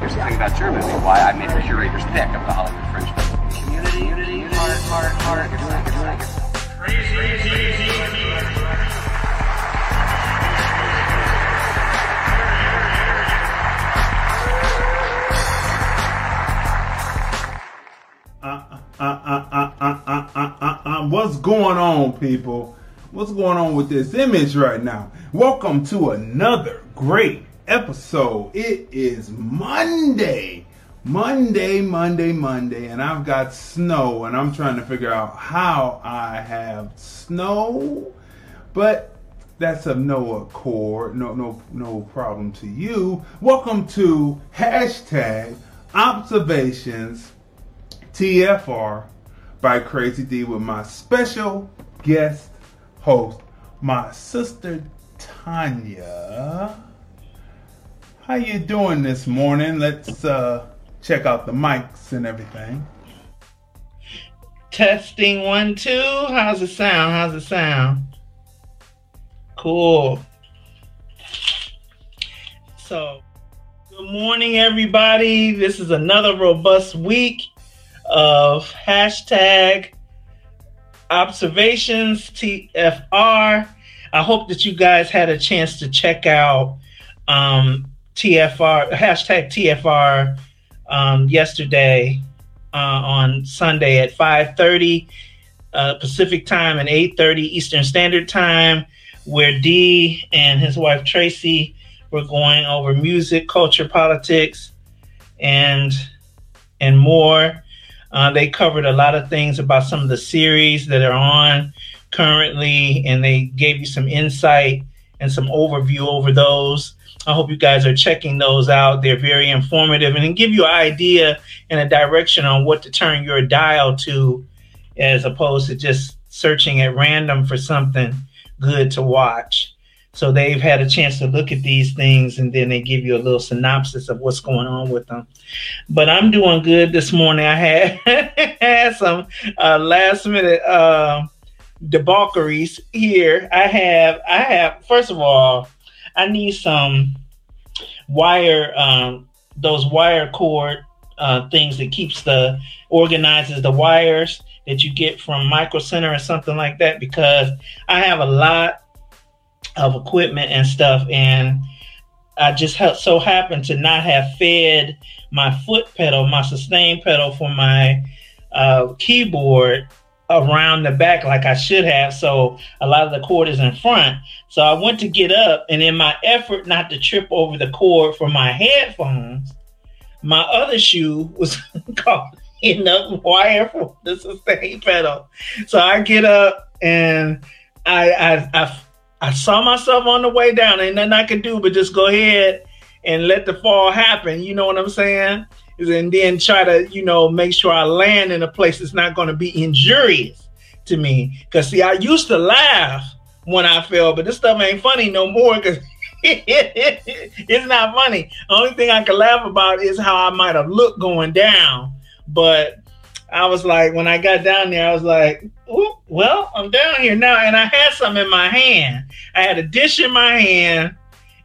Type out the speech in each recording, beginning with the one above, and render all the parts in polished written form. Here's the thing about your movie, why I made the curator's pick of the Hollywood Fringe Festival. Community, unity, heart, heart. Crazy. What's going on, people? What's going on with this image right now? Welcome to another great episode. It is Monday, and I've got snow, and I'm trying to figure out how I have snow, but that's of no accord, no problem to you. Welcome to hashtag Observations TFR by Crazy D with my special guest host, my sister Tanya. How you doing this morning? Let's check out the mics and everything. Testing 1 2. How's it sound? Cool. So, good morning, everybody. This is another robust week of hashtag Observations TFR. I hope that you guys had a chance to check out TFR hashtag TFR yesterday on Sunday at 5:30 Pacific time and 8:30 Eastern Standard Time, where D and his wife Tracy were going over music, culture, politics, and more. They covered a lot of things about some of the series that are on currently, and they gave you some insight and some overview over those. I hope you guys are checking those out. They're very informative and give you an idea and a direction on what to turn your dial to, as opposed to just searching at random for something good to watch. So they've had a chance to look at these things, and then they give you a little synopsis of what's going on with them. But I'm doing good this morning. I had, some last-minute debaucheries here. I have. First of all, I need some wire, those wire cord things that keeps organizes the wires that you get from Micro Center or something like that, because I have a lot of equipment and stuff, and I just so happened to not have fed my foot pedal, my sustain pedal for my keyboard around the back like I should have, so a lot of the cord is in front. So I went to get up, and in my effort not to trip over the cord for my headphones, my other shoe was caught in the wire for the sustain pedal. So I get up, and I saw myself on the way down. Ain't nothing I could do but just go ahead and let the fall happen. You know what I'm saying? And then try to, make sure I land in a place that's not going to be injurious to me. Because, see, I used to laugh when I fell, but this stuff ain't funny no more because it's not funny. The only thing I can laugh about is how I might have looked going down. But I was like, when I got down there, I was like, ooh, well, I'm down here now. And I had something in my hand. I had a dish in my hand.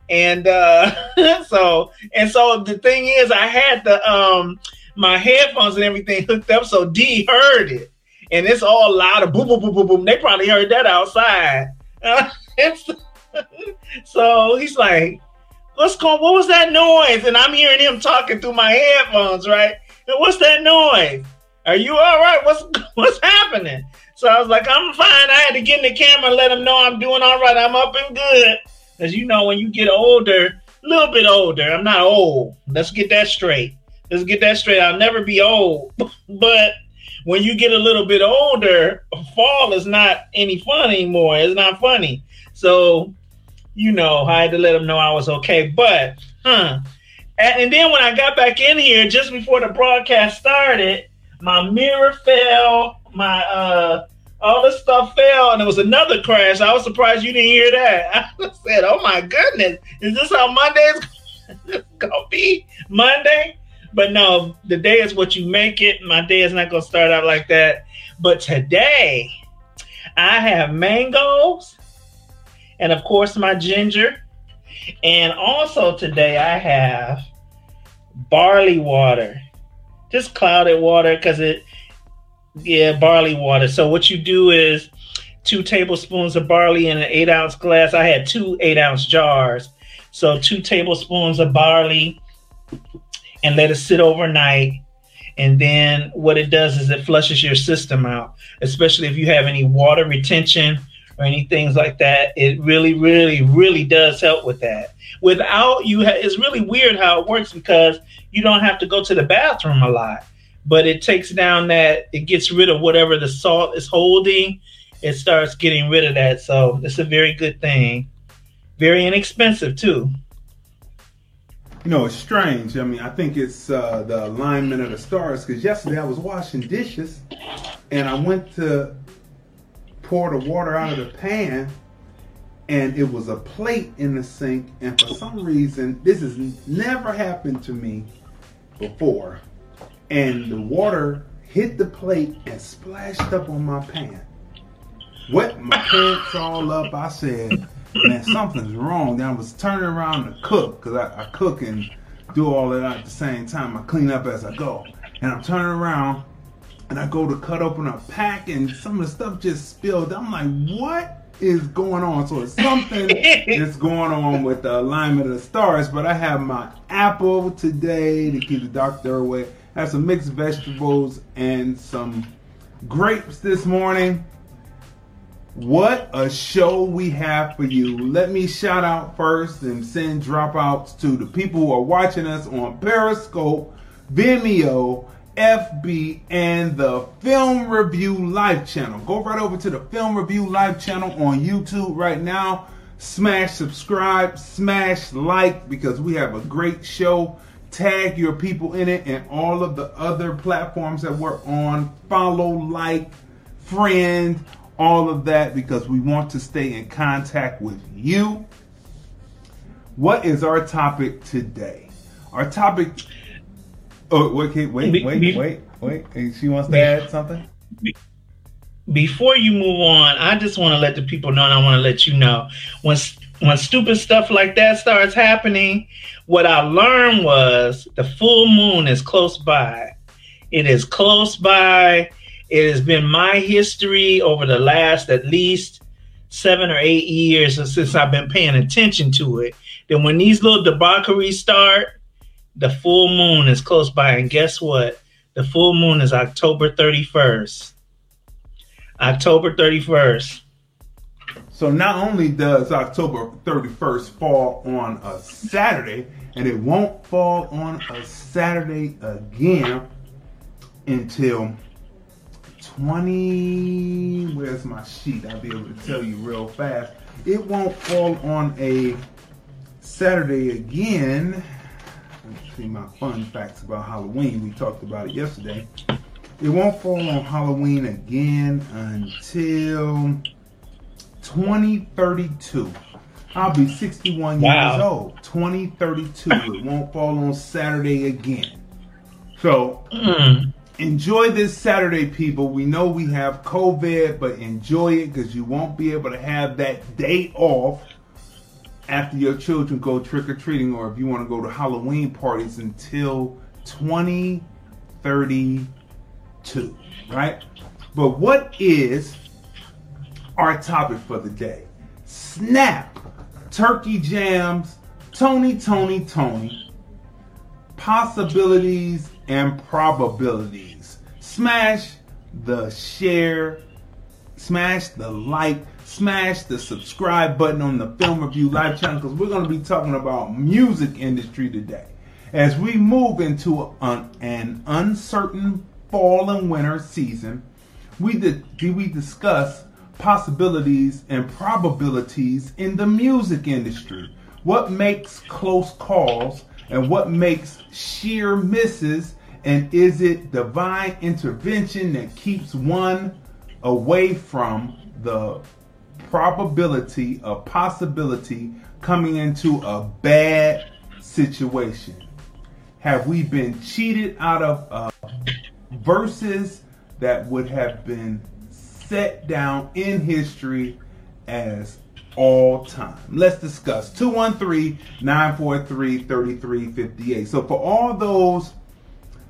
And so the thing is, I had the my headphones and everything hooked up, so D heard it. And it's all loud of boom, boom, boom, boom, boom. They probably heard that outside. So he's like, what was that noise? And I'm hearing him talking through my headphones, right? And what's that noise? Are you all right? What's happening? So I was like, I'm fine. I had to get in the camera and let them know I'm doing all right. I'm up and good. As you know, when you get older, a little bit older, I'm not old. Let's get that straight. I'll never be old. But when you get a little bit older, a fall is not any fun anymore. It's not funny. So, I had to let them know I was okay. But, and then when I got back in here, just before the broadcast started, my mirror fell, my all this stuff fell, and there was another crash. I was surprised you didn't hear that. I said, oh my goodness, is this how Monday is gonna be? Monday? But no, the day is what you make it. My day is not gonna start out like that. But today, I have mangoes, and of course my ginger. And also today I have barley water, just clouded water, because barley water. So what you do is 2 tablespoons of barley in an 8-ounce glass. I had 2 8-ounce jars. So 2 tablespoons of barley, and let it sit overnight. And then what it does is it flushes your system out, especially if you have any water retention or any things like that. It really, really, really does help with that. Without you, it's really weird how it works, because you don't have to go to the bathroom a lot, but it takes down that, it gets rid of whatever the salt is holding. It starts getting rid of that. So it's a very good thing. Very inexpensive too. You know, it's strange. I mean, I think it's the alignment of the stars, because yesterday I was washing dishes and I went to pour the water out of the pan, and it was a plate in the sink. And for some reason, this has never happened to me before, and the water hit the plate and splashed up on my pan. Wet my pants all up. I said, man, something's wrong. Then I was turning around to cook, because I cook and do all that at the same time. I clean up as I go. And I'm turning around, and I go to cut open a pack, and some of the stuff just spilled. I'm like, what is going on? So it's something that's going on with the alignment of the stars. But I have my apple today to keep the doctor away. I have some mixed vegetables and some grapes this morning. What a show we have for you. Let me shout out first and send dropouts to the people who are watching us on Periscope, Vimeo, FB, and the Film Review Live channel. Go right over to the Film Review Live channel on YouTube right now. Smash subscribe, smash like, because we have a great show. Tag your people in it, and all of the other platforms that we're on. Follow, like, friend, all of that, because we want to stay in contact with you. What is our topic today? Our topic... Oh, wait. She wants to add something? Before you move on, I just want to let the people know, and I want to let you know, when stupid stuff like that starts happening, what I learned was the full moon is close by. It is close by. It has been my history over the last at least 7 or 8 years since I've been paying attention to it. Then when these little debaucheries start, the full moon is close by. And guess what? The full moon is October 31st. October 31st. So not only does October 31st fall on a Saturday, and it won't fall on a Saturday again until... where's my sheet? I'll be able to tell you real fast. It won't fall on a Saturday again. Let's see my fun facts about Halloween. We talked about it yesterday. It won't fall on Halloween again until 2032. I'll be 61 years old. 2032. It won't fall on Saturday again. So... enjoy this Saturday, people. We know we have COVID, but enjoy it, because you won't be able to have that day off after your children go trick-or-treating, or if you want to go to Halloween parties, until 2032, right? But what is our topic for the day? Snap, turkey jams, Tony, possibilities and probabilities. Smash the share, smash the like, smash the subscribe button on the Film Review Live channel, because we're going to be talking about music industry today as we move into an uncertain fall and winter season. We discuss possibilities and probabilities in the music industry. What makes close calls, and what makes sheer misses, and is it divine intervention that keeps one away from the probability of possibility coming into a bad situation? Have we been cheated out of verses that would have been set down in history as all time. Let's discuss 213-943-3358. So for all those,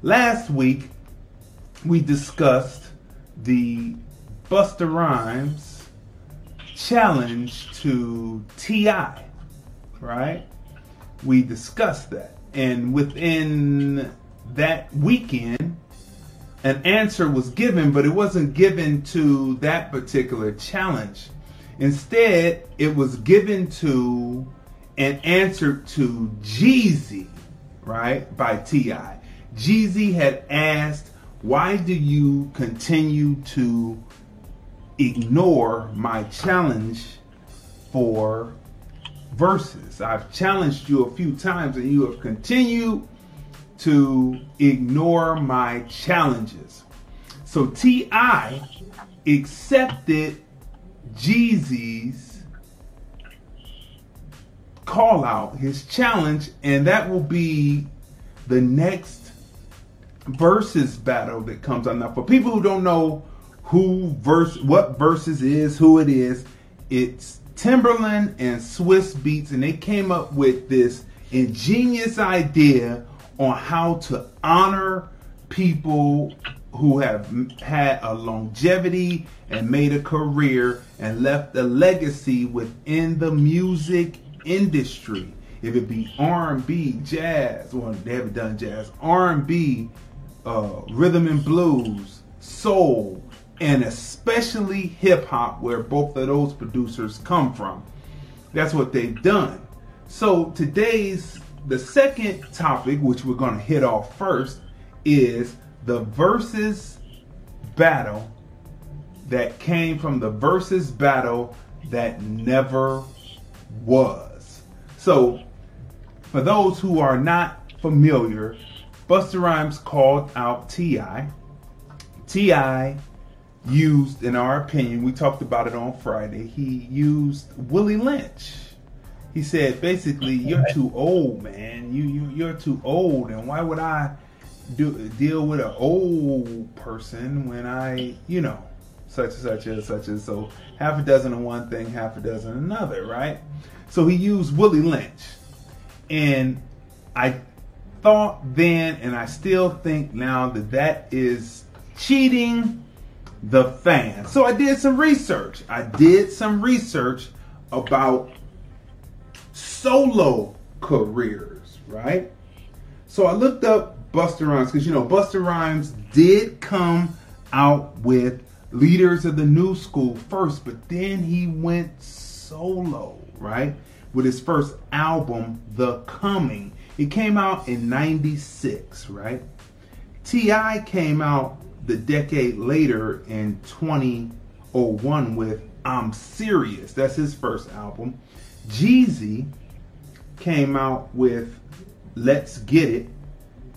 last week we discussed the Busta Rhymes challenge to T.I., right? We discussed that. And within that weekend, an answer was given, but it wasn't given to that particular challenge. Instead, it was given to and answered to Jeezy, right, by T.I. Jeezy had asked, why do you continue to ignore my challenge for verses? I've challenged you a few times and you have continued to ignore my challenges. So T.I. accepted Jeezy's call out, his challenge, and that will be the next versus battle that comes on. Now, for people who don't know what versus is, who it is, it's Timberland and Swiss Beats, and they came up with this ingenious idea on how to honor people who have had a longevity and made a career and left a legacy within the music industry. If it be R&B, jazz, well, they haven't done jazz, R&B, rhythm and blues, soul, and especially hip hop, where both of those producers come from. That's what they've done. So today's, the second topic, which we're gonna hit off first, is the versus battle that came from the versus battle that never was. So, for those who are not familiar, Busta Rhymes called out T.I. T.I. used, in our opinion, we talked about it on Friday, he used Willie Lynch. He said, basically, you're too old, man. You're too old, and why would I deal with an old person when I, you know, such and such and such and so, half a dozen of one thing, half a dozen of another, right? So he used Willie Lynch, and I thought then, and I still think now, that that is cheating the fans. So I did some research. I did some research about solo careers, right? So I looked up Busta Rhymes, because you know Busta Rhymes did come out with Leaders of the New School first, but then he went solo, right, with his first album, The Coming. It came out in 96, right? T.I. came out the decade later in 2001 with I'm Serious. That's his first album. Jeezy came out with Let's Get It,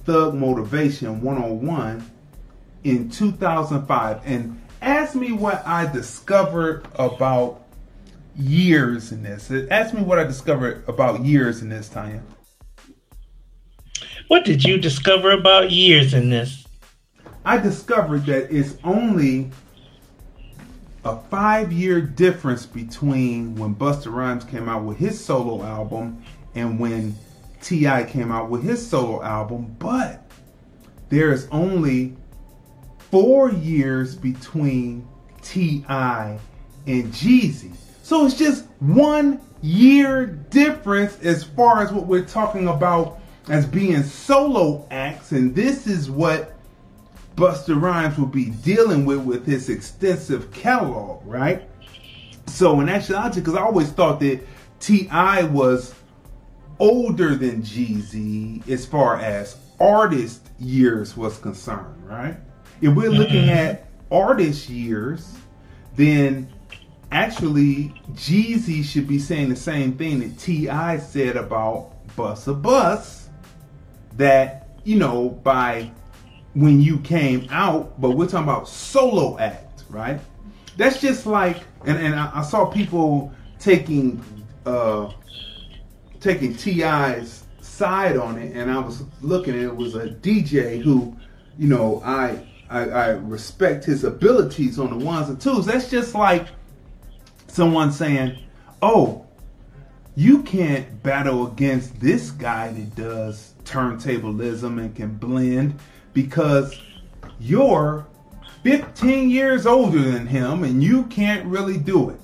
Thug Motivation 101 in 2005. And ask me what I discovered about years in this. Ask me what I discovered about years in this, Tanya. What did you discover about years in this? I discovered that it's only a 5-year difference between when Busta Rhymes came out with his solo album and when T.I. came out with his solo album, but there is only 4 years between T.I. and Jeezy. So it's just 1 year difference as far as what we're talking about as being solo acts, and this is what Busta Rhymes will be dealing with his extensive catalog, right? So in actuality, because I always thought that T.I. was older than Jeezy as far as artist years was concerned, right? If we're looking at artist years, then actually Jeezy should be saying the same thing that T.I. said about Busta Bus, that, you know, by when you came out, but we're talking about solo act, right? That's just like, and I saw people taking T.I.'s side on it, and I was looking at it was a DJ who, you know, I respect his abilities on the ones and twos. That's just like someone saying, oh, you can't battle against this guy that does turntablism and can blend because you're 15 years older than him and you can't really do it.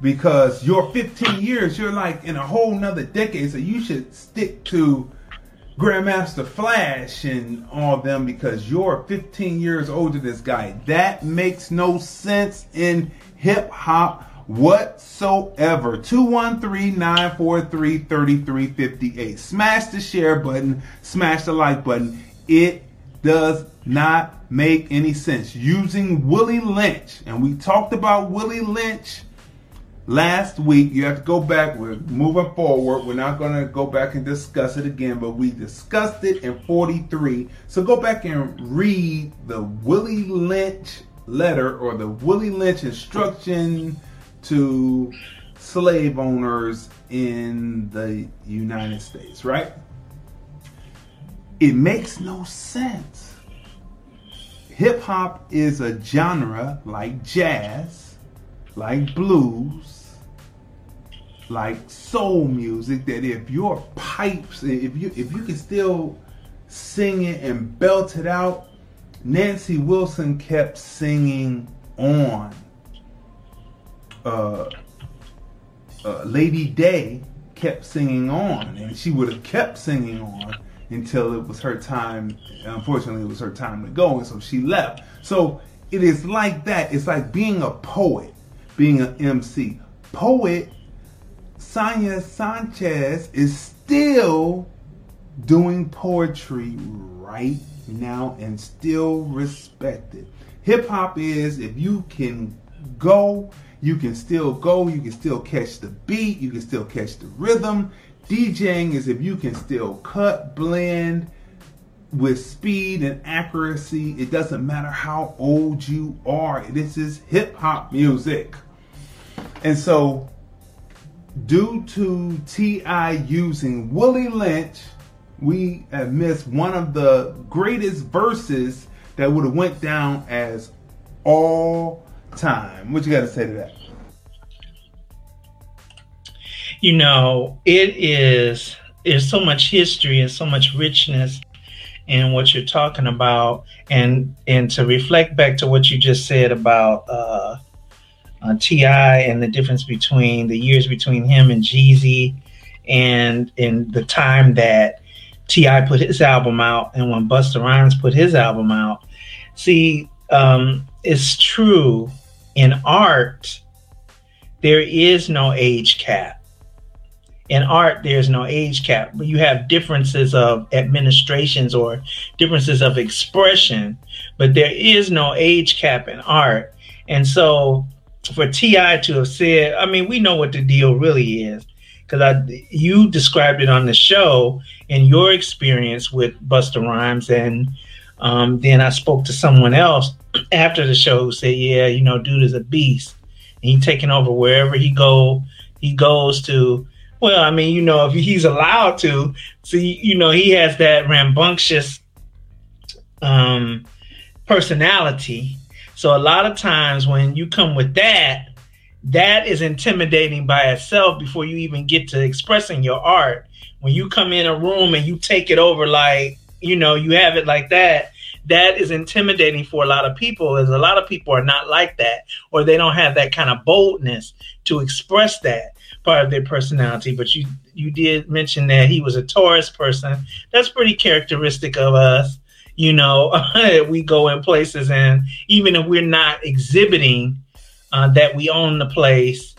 Because you're 15 years, you're like in a whole nother decade, so you should stick to Grandmaster Flash and all of them because you're 15 years older than this guy. That makes no sense in hip hop whatsoever. 213-943-3358. Smash the share button, smash the like button. It does not make any sense. Using Willie Lynch, and we talked about Willie Lynch last week. You have to go back. We're moving forward. We're not going to go back and discuss it again, but we discussed it in 43. So go back and read the Willie Lynch letter or the Willie Lynch instruction to slave owners in the United States, right? It makes no sense. Hip hop is a genre like jazz, like blues, like soul music, that if your pipes, if you can still sing it and belt it out, Nancy Wilson kept singing on. Lady Day kept singing on, and she would have kept singing on until it was her time. Unfortunately, it was her time to go, and so she left. So it is like that. It's like being a poet, being an MC. Poet Sonia Sanchez is still doing poetry right now and still respected. Hip hop is, if you can go, you can still go, you can still catch the beat, you can still catch the rhythm. DJing is if you can still cut, blend with speed and accuracy. It doesn't matter how old you are. This is hip hop music. And so, due to T.I. using Willie Lynch, we have missed one of the greatest verses that would have went down as all time. What you got to say to that? You know, it is, there's so much history and so much richness in what you're talking about. And to reflect back to what you just said about T.I. and the difference between the years between him and Jeezy, and in the time that T.I. put his album out and when Busta Rhymes put his album out. See, it's true in art, there is no age cap. In art, there's no age cap, but you have differences of administrations or differences of expression, but there is no age cap in art. And so for T.I. to have said, I mean, we know what the deal really is, because you described it on the show in your experience with Busta Rhymes, and then I spoke to someone else after the show who said, yeah, you know, dude is a beast, and he's taking over wherever he goes to. Well, I mean, you know, if he's allowed to, see, you know, he has that rambunctious personality. So a lot of times when you come with that, that is intimidating by itself before you even get to expressing your art. When you come in a room and you take it over like, you know, you have it like that, that is intimidating for a lot of people, as a lot of people are not like that, or they don't have that kind of boldness to express that part of their personality. But you did mention that he was a Taurus person. That's pretty characteristic of us. You know, we go in places, and even if we're not exhibiting that we own the place,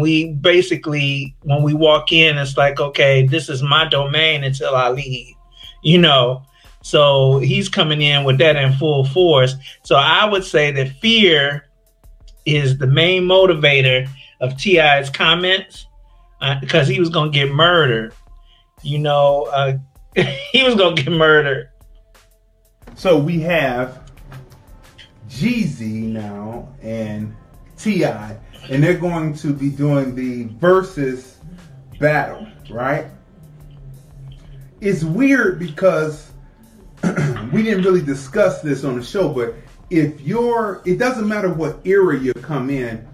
we basically, when we walk in, it's like, okay, this is my domain until I leave, you know. So he's coming in with that in full force. So I would say that fear is the main motivator of T.I.'s comments, because he was going to get murdered. You know, he was going to get murdered. So we have Jeezy now and T.I., and they're going to be doing the versus battle, right? It's weird because we didn't really discuss this on the show, but it doesn't matter what era you come in,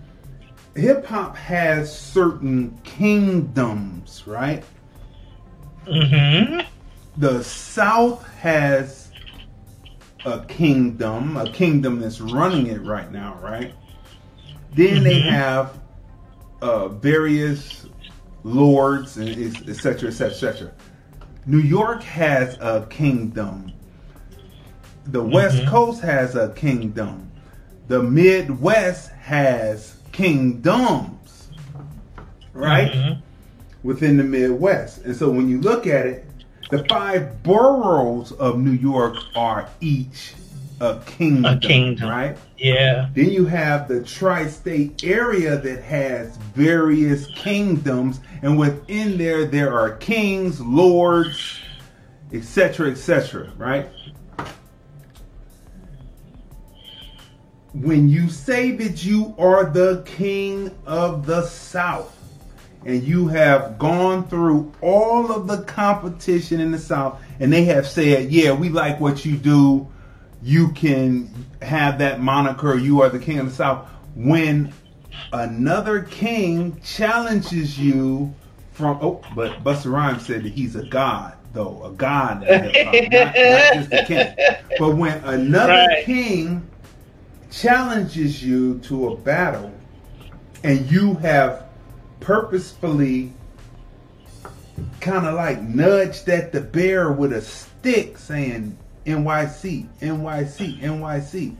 hip hop has certain kingdoms, right? Mm-hmm. The South has a kingdom that's running it right now, right? Then mm-hmm. they have various lords and et cetera, et cetera, et cetera. New York has a kingdom. The mm-hmm. West Coast has a kingdom. The Midwest has kingdoms, right? Mm-hmm. Within the Midwest. And so when you look at it, the 5 boroughs of New York are each a kingdom, right? Yeah. Then you have the tri-state area that has various kingdoms, and within there are kings, lords, etc., etc., right? When you say that you are the king of the South, and you have gone through all of the competition in the South, and they have said, yeah, we like what you do, you can have that moniker, you are the king of the South. When another king challenges you from, oh, but Busta Rhymes said that he's a god, though, a god, not just a king. But when another right. king challenges you to a battle, and you have purposefully kind of like nudged at the bear with a stick saying NYC, NYC, NYC.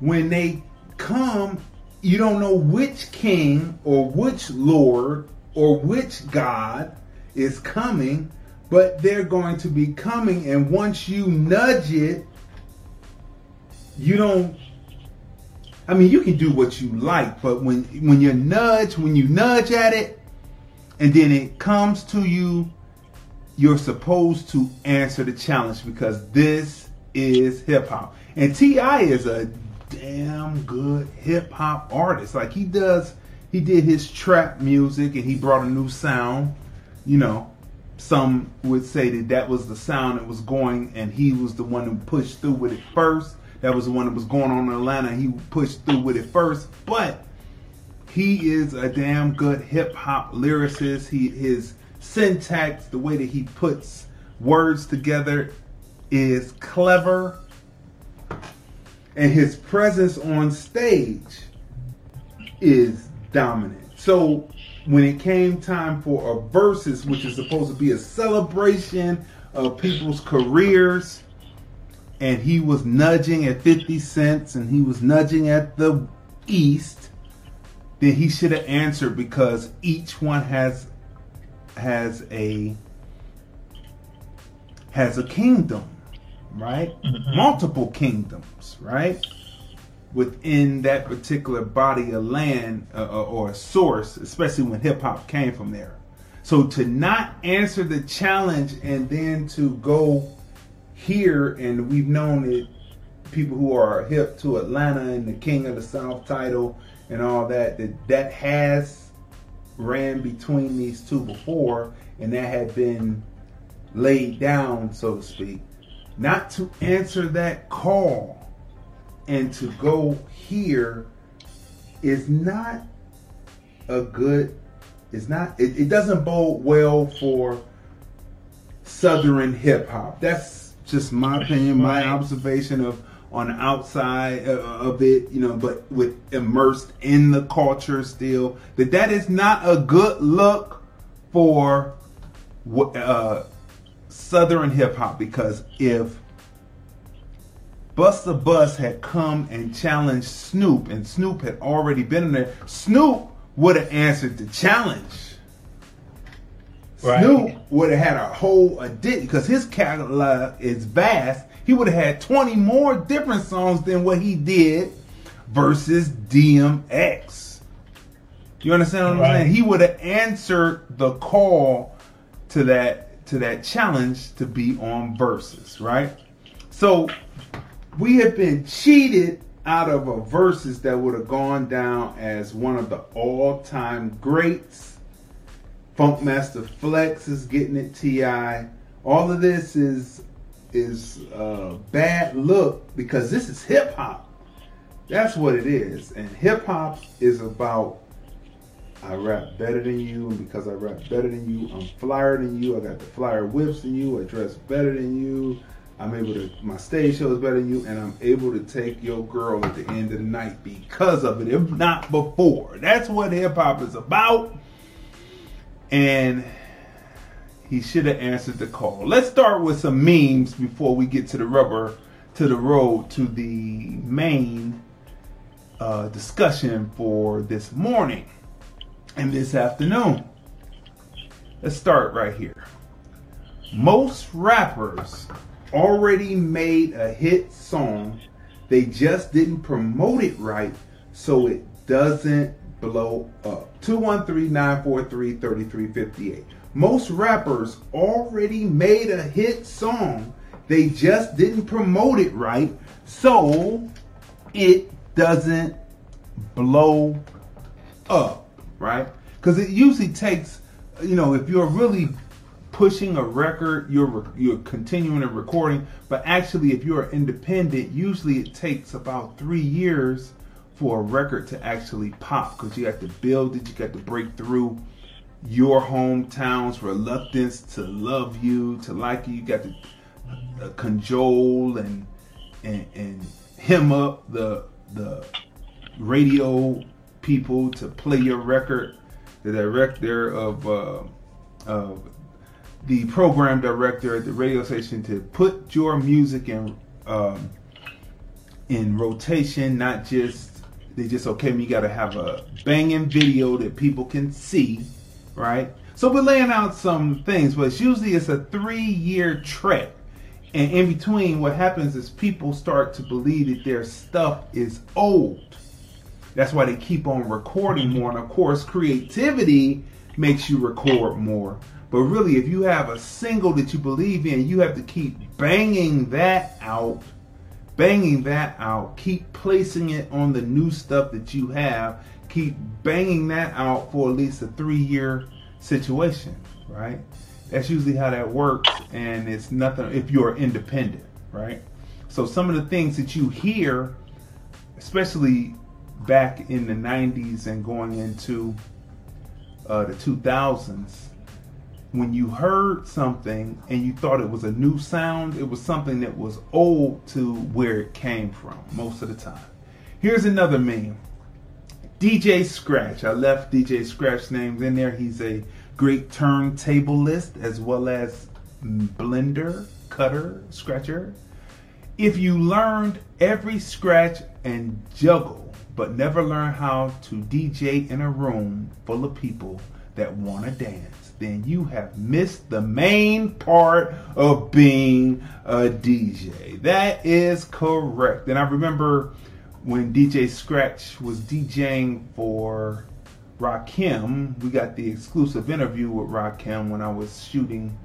When they come, you don't know which king or which lord or which god is coming, but they're going to be coming, and once you nudge it, you don't, I mean, you can do what you like, but when you nudge, at it, and then it comes to you, you're supposed to answer the challenge, because this is hip hop. And T.I. is a damn good hip hop artist. Like he did his trap music, and he brought a new sound. You know, some would say that was the sound that was going, and he was the one who pushed through with it first. That was the one that was going on in Atlanta. He pushed through with it first, but he is a damn good hip hop lyricist. His syntax, the way that he puts words together, is clever, and his presence on stage is dominant. So when it came time for a versus, which is supposed to be a celebration of people's careers, and he was nudging at 50 cents, and he was nudging at the East, then he should have answered, because each one has a kingdom, right? Mm-hmm. Multiple kingdoms, right? Within that particular body of land or source, especially when hip hop came from there. So to not answer the challenge, and then to go here, and we've known it, people who are hip to Atlanta and the King of the South title and all that has ran between these two before, and that had been laid down, so to speak. Not to answer that call and to go here is not a good, it doesn't bode well for Southern hip hop. That's just my opinion, my observation on the outside of it, you know, but with immersed in the culture still, that is not a good look for Southern hip hop, because if Busta Bust had come and challenged Snoop, and Snoop had already been in there, Snoop would have answered the challenge. Right. Snoop would have had a whole addiction, because his catalog is vast. He would have had 20 more different songs than what he did versus DMX. You understand what I'm saying? He would have answered the call to that challenge to be on Versus, right? So we have been cheated out of a Versus that would have gone down as one of the all-time greats. Funkmaster Flex is getting it, T.I. All of this is bad look, because this is hip hop. That's what it is. And hip hop is about I rap better than you, and because I rap better than you, I'm flyer than you, I got the flyer whips than you, I dress better than you, I'm able to, my stage show is better than you, and I'm able to take your girl at the end of the night because of it, if not before. That's what hip-hop is about. And he should have answered the call. Let's start with some memes before we get to the rubber, to the road, to the main discussion for this morning and this afternoon. Let's start right here. Most rappers already made a hit song. They just didn't promote it right, so it doesn't blow up. 213-943-3358. Most rappers already made a hit song. They just didn't promote it right, so it doesn't blow up, right? Because it usually takes, you know, if you're really pushing a record, you're continuing and recording, but actually if you're independent, usually it takes about 3 years for a record to actually pop, because you have to build it, you got to break through your hometown's reluctance to love you, to like you. You got to cajole and hem up the radio people to play your record. The director of the program director at the radio station to put your music in rotation, not just they just okay. You got to have a banging video that people can see, right? So we're laying out some things, but it's usually a 3-year trek, and in between, what happens is people start to believe that their stuff is old. That's why they keep on recording more, and of course, creativity makes you record more. But really, if you have a single that you believe in, you have to keep banging that out, keep placing it on the new stuff that you have, keep banging that out for at least a 3-year situation, right? That's usually how that works, and it's nothing if you're independent, right? So some of the things that you hear, especially back in the 90s and going into the 2000s, when you heard something and you thought it was a new sound, it was something that was old to where it came from most of the time. Here's another meme. DJ Scratch. I left DJ Scratch's names in there. He's a great turntablist as well as blender, cutter, scratcher. If you learned every scratch and juggle, but never learned how to DJ in a room full of people that want to dance, then you have missed the main part of being a DJ. That is correct. And I remember when DJ Scratch was DJing for Rakim, we got the exclusive interview with Rakim when I was shooting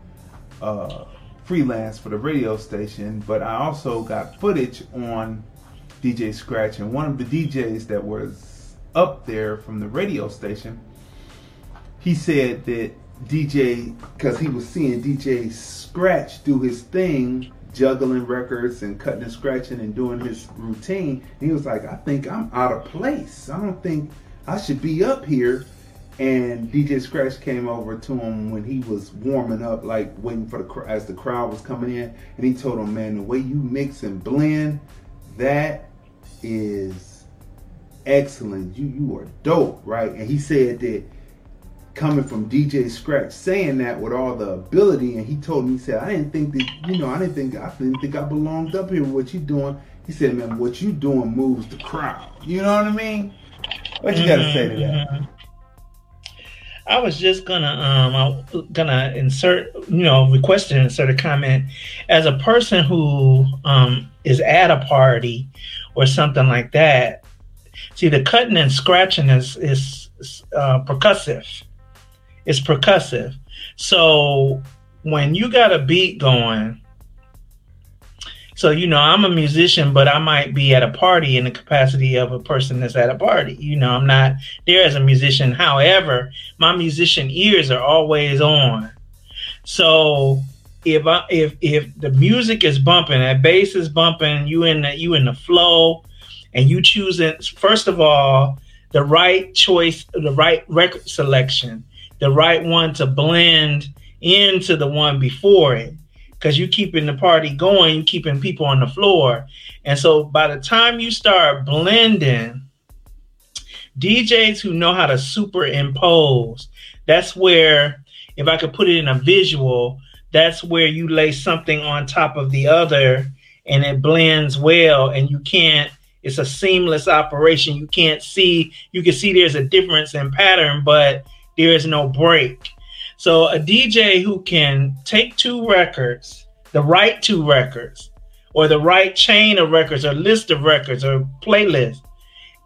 freelance for the radio station, but I also got footage on DJ Scratch, and one of the DJs that was up there from the radio station, he said that DJ, because he was seeing DJ Scratch do his thing, juggling records and cutting and scratching and doing his routine, and he was like, I think I'm out of place. I don't think I should be up here. And DJ Scratch came over to him when he was warming up, like waiting for as the crowd was coming in, and he told him, man, the way you mix and blend, that is excellent. You are dope, right? And he said that, coming from DJ Scratch saying that with all the ability, and he told me, he said, I didn't think I belonged up here with what you doing. He said, man, what you doing moves the crowd. You know what I mean? What you gotta say to that? I was just gonna insert, request and insert a comment. As a person who is at a party or something like that, see, the cutting and scratching is percussive. It's percussive. So when you got a beat going, so I'm a musician, but I might be at a party in the capacity of a person that's at a party. I'm not there as a musician. However, my musician ears are always on. So if the music is bumping, that bass is bumping, you in the flow, and you choosing, first of all, the right choice, the right record selection, the right one to blend into the one before it, because you're keeping the party going, you're keeping people on the floor. And so by the time you start blending, DJs who know how to superimpose, that's where, if I could put it in a visual, that's where you lay something on top of the other and it blends well, and you can't, it's a seamless operation. You can't see, you can see there's a difference in pattern, but there is no break. So a DJ who can take two records, the right two records, or the right chain of records, or list of records, or playlist,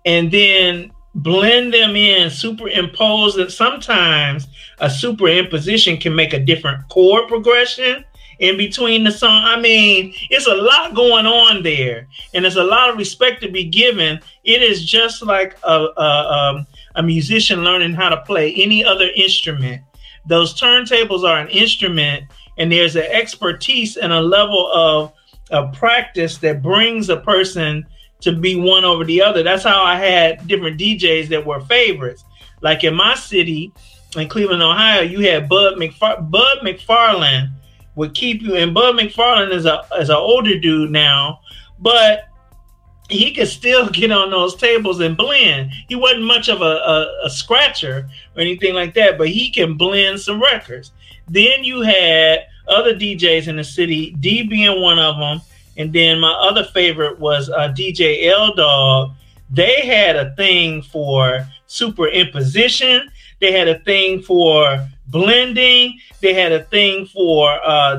and then blend them in, superimpose them. Sometimes a superimposition can make a different chord progression in between the song. I mean, it's a lot going on there, and there's a lot of respect to be given. It is just like a musician learning how to play any other instrument. Those turntables are an instrument, and there's an expertise and a level of practice that brings a person to be one over the other. That's how I had different DJs that were favorites. Like in my city, in Cleveland, Ohio, you had Bud McFarlane would keep you. And Bud McFarlane is an older dude now, but he could still get on those tables and blend. He wasn't much of a scratcher or anything like that, but he can blend some records. Then you had other DJs in the city, D being one of them. And then my other favorite was DJ L Dog. They had a thing for superimposition. They had a thing for blending. They had a thing for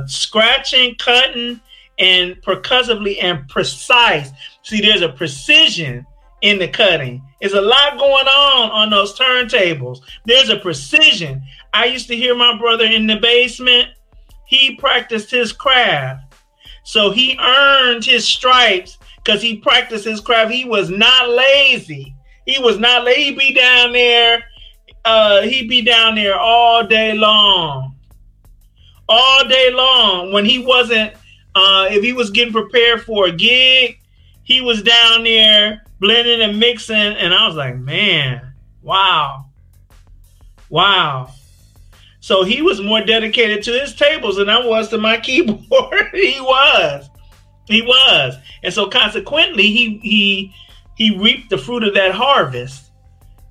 scratching, cutting, and percussively and precise. See, there's a precision in the cutting. There's a lot going on those turntables. There's a precision. I used to hear my brother in the basement. He practiced his craft. So he earned his stripes because he practiced his craft. He was not lazy. He was not lazy. He'd be down there. He'd be down there all day long. All day long. When he wasn't, if he was getting prepared for a gig, he was down there blending and mixing. And I was like, man, wow. So he was more dedicated to his tables than I was to my keyboard. He was. And so consequently, he reaped the fruit of that harvest,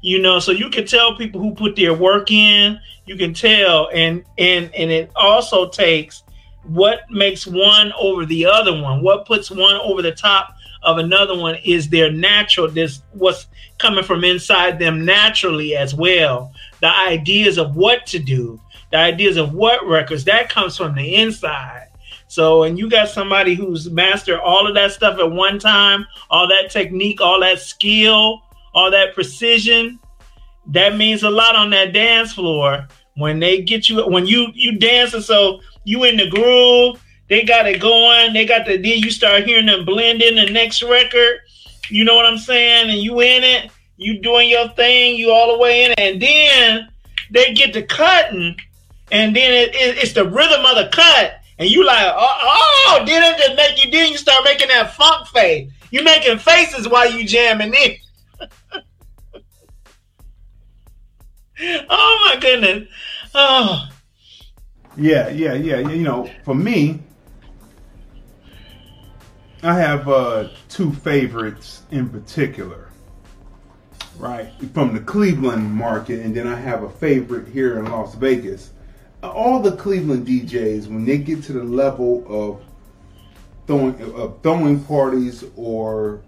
you know. So you can tell people who put their work in, you can tell. And it also takes what makes one over the other one. What puts one over the top of another one is their natural, this what's coming from inside them naturally as well. The ideas of what to do. The ideas of what records, that comes from the inside. So, and you got somebody who's mastered all of that stuff at one time, all that technique, all that skill, all that precision. That means a lot on that dance floor when they get you, when you dancing, so you in the groove, they got it going, they got the, then you start hearing them blend in the next record, you know what I'm saying, and you in it. You doing your thing, you all the way in, and then they get to cutting, and then it's the rhythm of the cut, and you like, oh, then it just make you, then you start making that funk face. You making faces while you jamming in. Oh my goodness. Oh. Yeah. You know, for me, I have two favorites in particular. Right, from the Cleveland market, and then I have a favorite here in Las Vegas. All the Cleveland DJs, when they get to the level of throwing parties or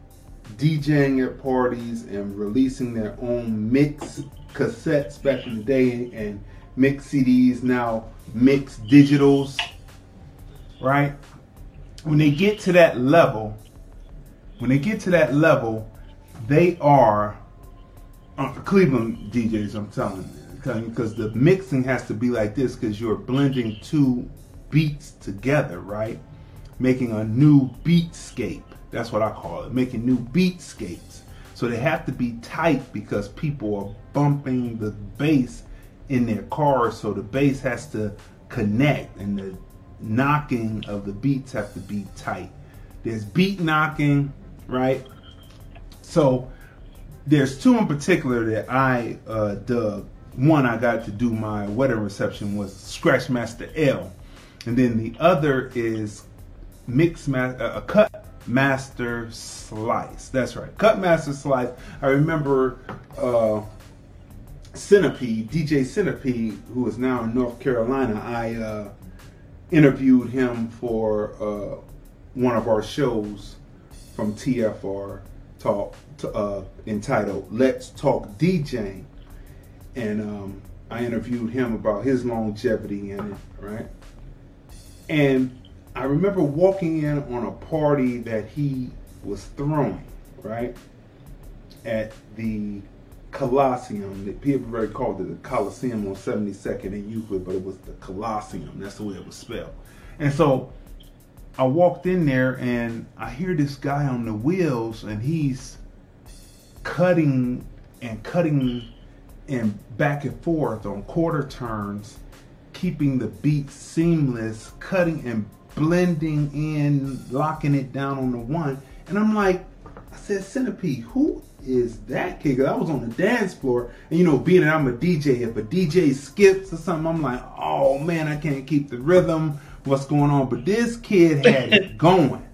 DJing at parties and releasing their own mix cassettes back in the day and mix CDs, now mix digitals, right? When they get to that level, they are... Cleveland DJs, I'm telling you, because the mixing has to be like this, because you're blending two beats together, right? Making a new beatscape. That's what I call it, making new beatscapes. So they have to be tight because people are bumping the bass in their cars, so the bass has to connect, and the knocking of the beats have to be tight. There's beat knocking, right? So There's two in particular that I dug. One I got to do my wedding reception was Scratchmaster L, and then the other is Cut Master Slice. That's right, Cut Master Slice. I remember Centipede, DJ Centipede, who is now in North Carolina. I interviewed him for one of our shows from TFR Talk entitled "Let's Talk DJing," and I interviewed him about his longevity in it, right? And I remember walking in on a party that he was throwing, right, at the Colosseum. That people already called it the Coliseum on 72nd and Euclid, but it was the Colosseum. That's the way it was spelled. And so I walked in there and I hear this guy on the wheels, and he's cutting and back and forth on quarter turns, keeping the beat seamless, cutting and blending in, locking it down on the one. And I'm like, I said, Centipede, who is that kid? I was on the dance floor, and you know, being that I'm a DJ, if a DJ skips or something, I'm like, oh man, I can't keep the rhythm, what's going on? But this kid had it going,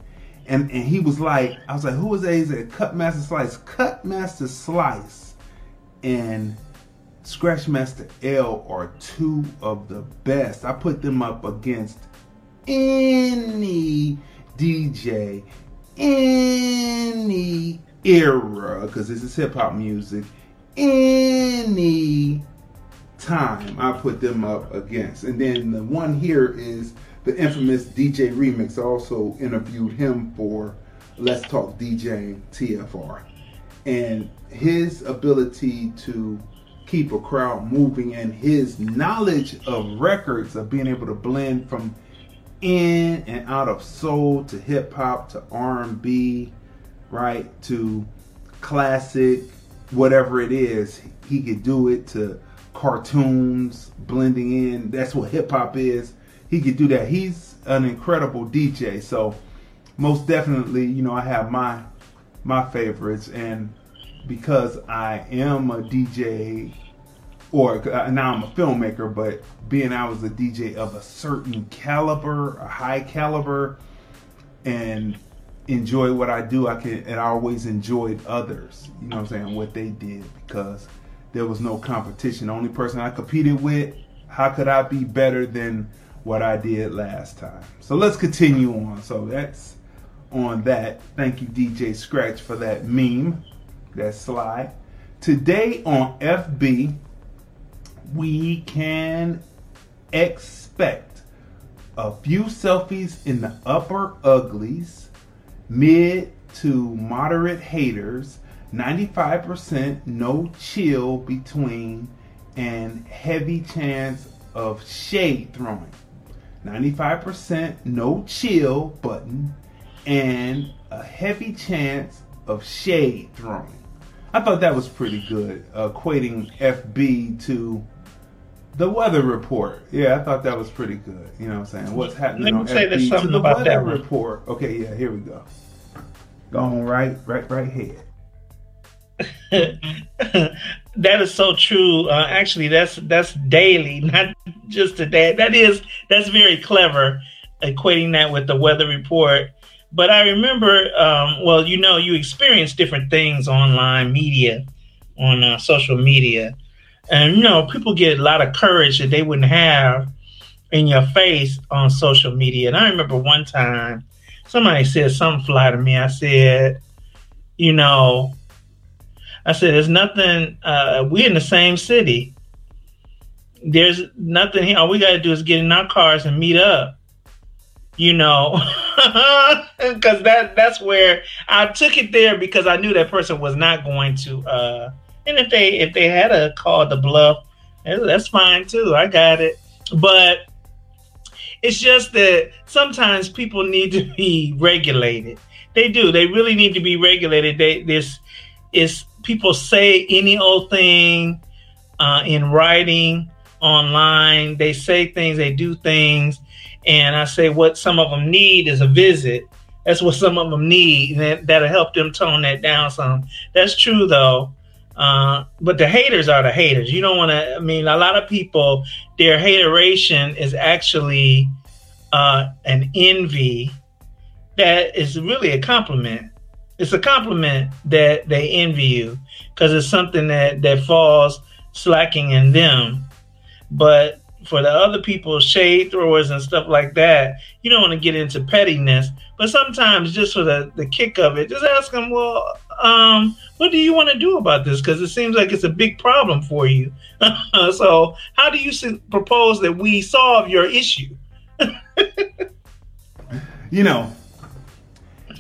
and he was like, I was like, who is that? He said, Cut Master Slice. Cut Master Slice and Scratchmaster L are two of the best. I put them up against any DJ, any era, because this is hip-hop music, any time I put them up against. And then the one here is the infamous DJ Remix. I also interviewed him for Let's Talk DJing TFR. And his ability to keep a crowd moving and his knowledge of records, of being able to blend from in and out of soul to hip hop to R&B, right, to classic, whatever it is, he could do it, to cartoons, blending in. That's what hip hop is. He could do that. He's an incredible DJ. So most definitely, you know, I have my favorites, and because I am a DJ, or now I'm a filmmaker, but being I was a DJ of a certain caliber, a high caliber, and enjoy what I do, and I always enjoyed others, you know what I'm saying, what they did, because there was no competition. The only person I competed with, how could I be better than what I did last time? So let's continue on. So that's on that. Thank you, DJ Scratch, for that meme, that slide. Today on FB, we can expect a few selfies in the upper uglies, mid to moderate haters, 95% no chill between, and heavy chance of shade throwing. 95% no chill button and a heavy chance of shade throwing. I thought that was pretty good, equating FB to the weather report. Yeah, I thought that was pretty good. You know what I'm saying? What's happening on FB to the weather report. Okay, yeah, here we go. Go on right here. That is so true. Actually, that's daily, not just today. That's very clever, equating that with the weather report. But I remember, well, you know, you experience different things online media, on social media. And, you know, people get a lot of courage that they wouldn't have in your face on social media. And I remember one time somebody said something fly to me. I said, you know, there's nothing, we're in the same city. There's nothing here. All we got to do is get in our cars and meet up, you know. Because that's where I took it there, because I knew that person was not going to. And if they had a call to bluff, that's fine too. I got it. But it's just that sometimes people need to be regulated. They do. They really need to be regulated. People say any old thing in writing, online. They say things. They do things. And I say what some of them need is a visit. That's what some of them need, and that'll help them tone that down some. That's true, though. But the haters are the haters. You don't want to, I mean, a lot of people, their hateration is actually an envy that is really a compliment. It's a compliment that they envy you because it's something that falls slacking in them. But for the other people, shade throwers and stuff like that, you don't want to get into pettiness. But sometimes just for the kick of it, just ask them, well, what do you want to do about this? Because it seems like it's a big problem for you. So how do you propose that we solve your issue? You know,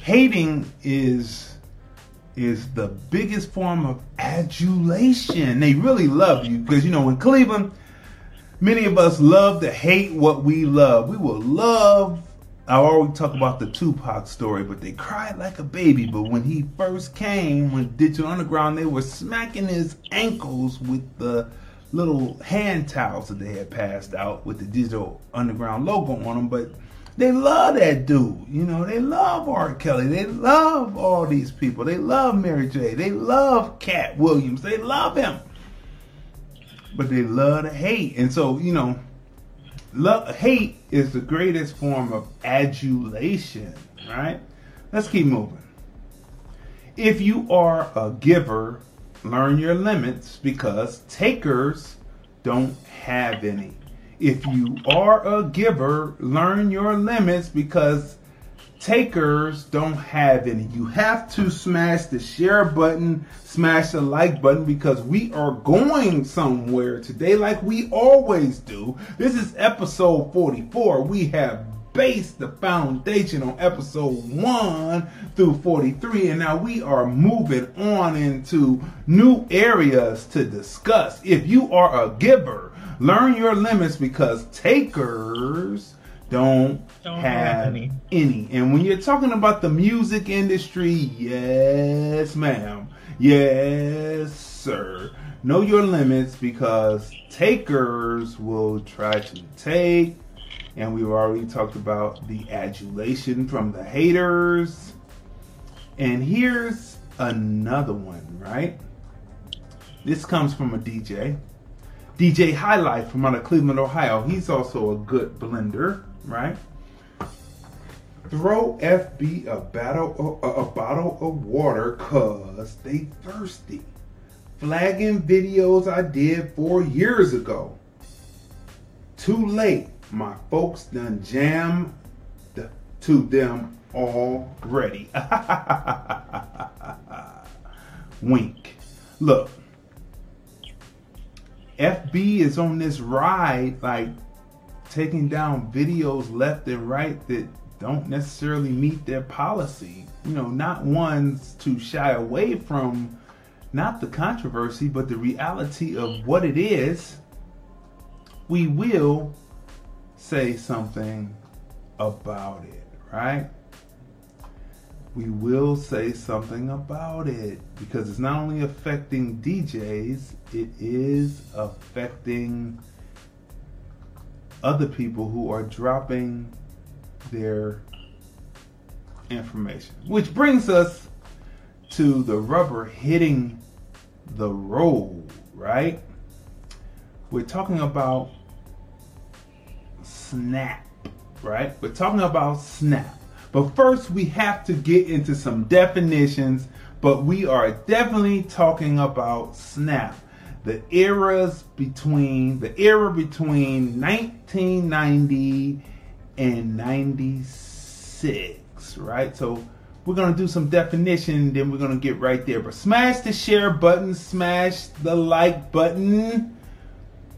hating is the biggest form of adulation. They really love you because, you know, in Cleveland, many of us love to hate what we love. We will love, I always talk about the Tupac story, but they cried like a baby. But when he first came, when Digital Underground, they were smacking his ankles with the little hand towels that they had passed out with the Digital Underground logo on them. But they love that dude. You know, they love R. Kelly. They love all these people. They love Mary J. They love Cat Williams. They love him. But they love to hate. And so, you know, hate is the greatest form of adulation, right? Let's keep moving. If you are a giver, learn your limits because takers don't have any. If you are a giver, learn your limits because takers don't have any. You have to smash the share button, smash the like button because we are going somewhere today like we always do. This is episode 44. We have based the foundation on episode 1 through 43, and now we are moving on into new areas to discuss. If you are a giver, learn your limits because takers don't have any. And when you're talking about the music industry, yes, ma'am. Yes, sir. Know your limits because takers will try to take. And we've already talked about the adulation from the haters. And here's another one, right? This comes from a DJ. DJ High Life from out of Cleveland, Ohio. He's also a good blender, right? Throw FB a bottle of water cause they thirsty. Flagging videos I did 4 years ago. Too late. My folks done jammed to them already. Wink. Look. FB is on this ride, like taking down videos left and right that don't necessarily meet their policy. You know, not ones to shy away from, not the controversy, but the reality of what it is. We will say something about it, right? We will say something about it because it's not only affecting DJs, it is affecting other people who are dropping their information. Which brings us to the rubber hitting the road, right? We're talking about Snap, right? We're talking about Snap. But first, we have to get into some definitions, but we are definitely talking about Snap. The era between 1990 and 96, right? So we're going to do some definition, then we're going to get right there. But smash the share button, smash the like button.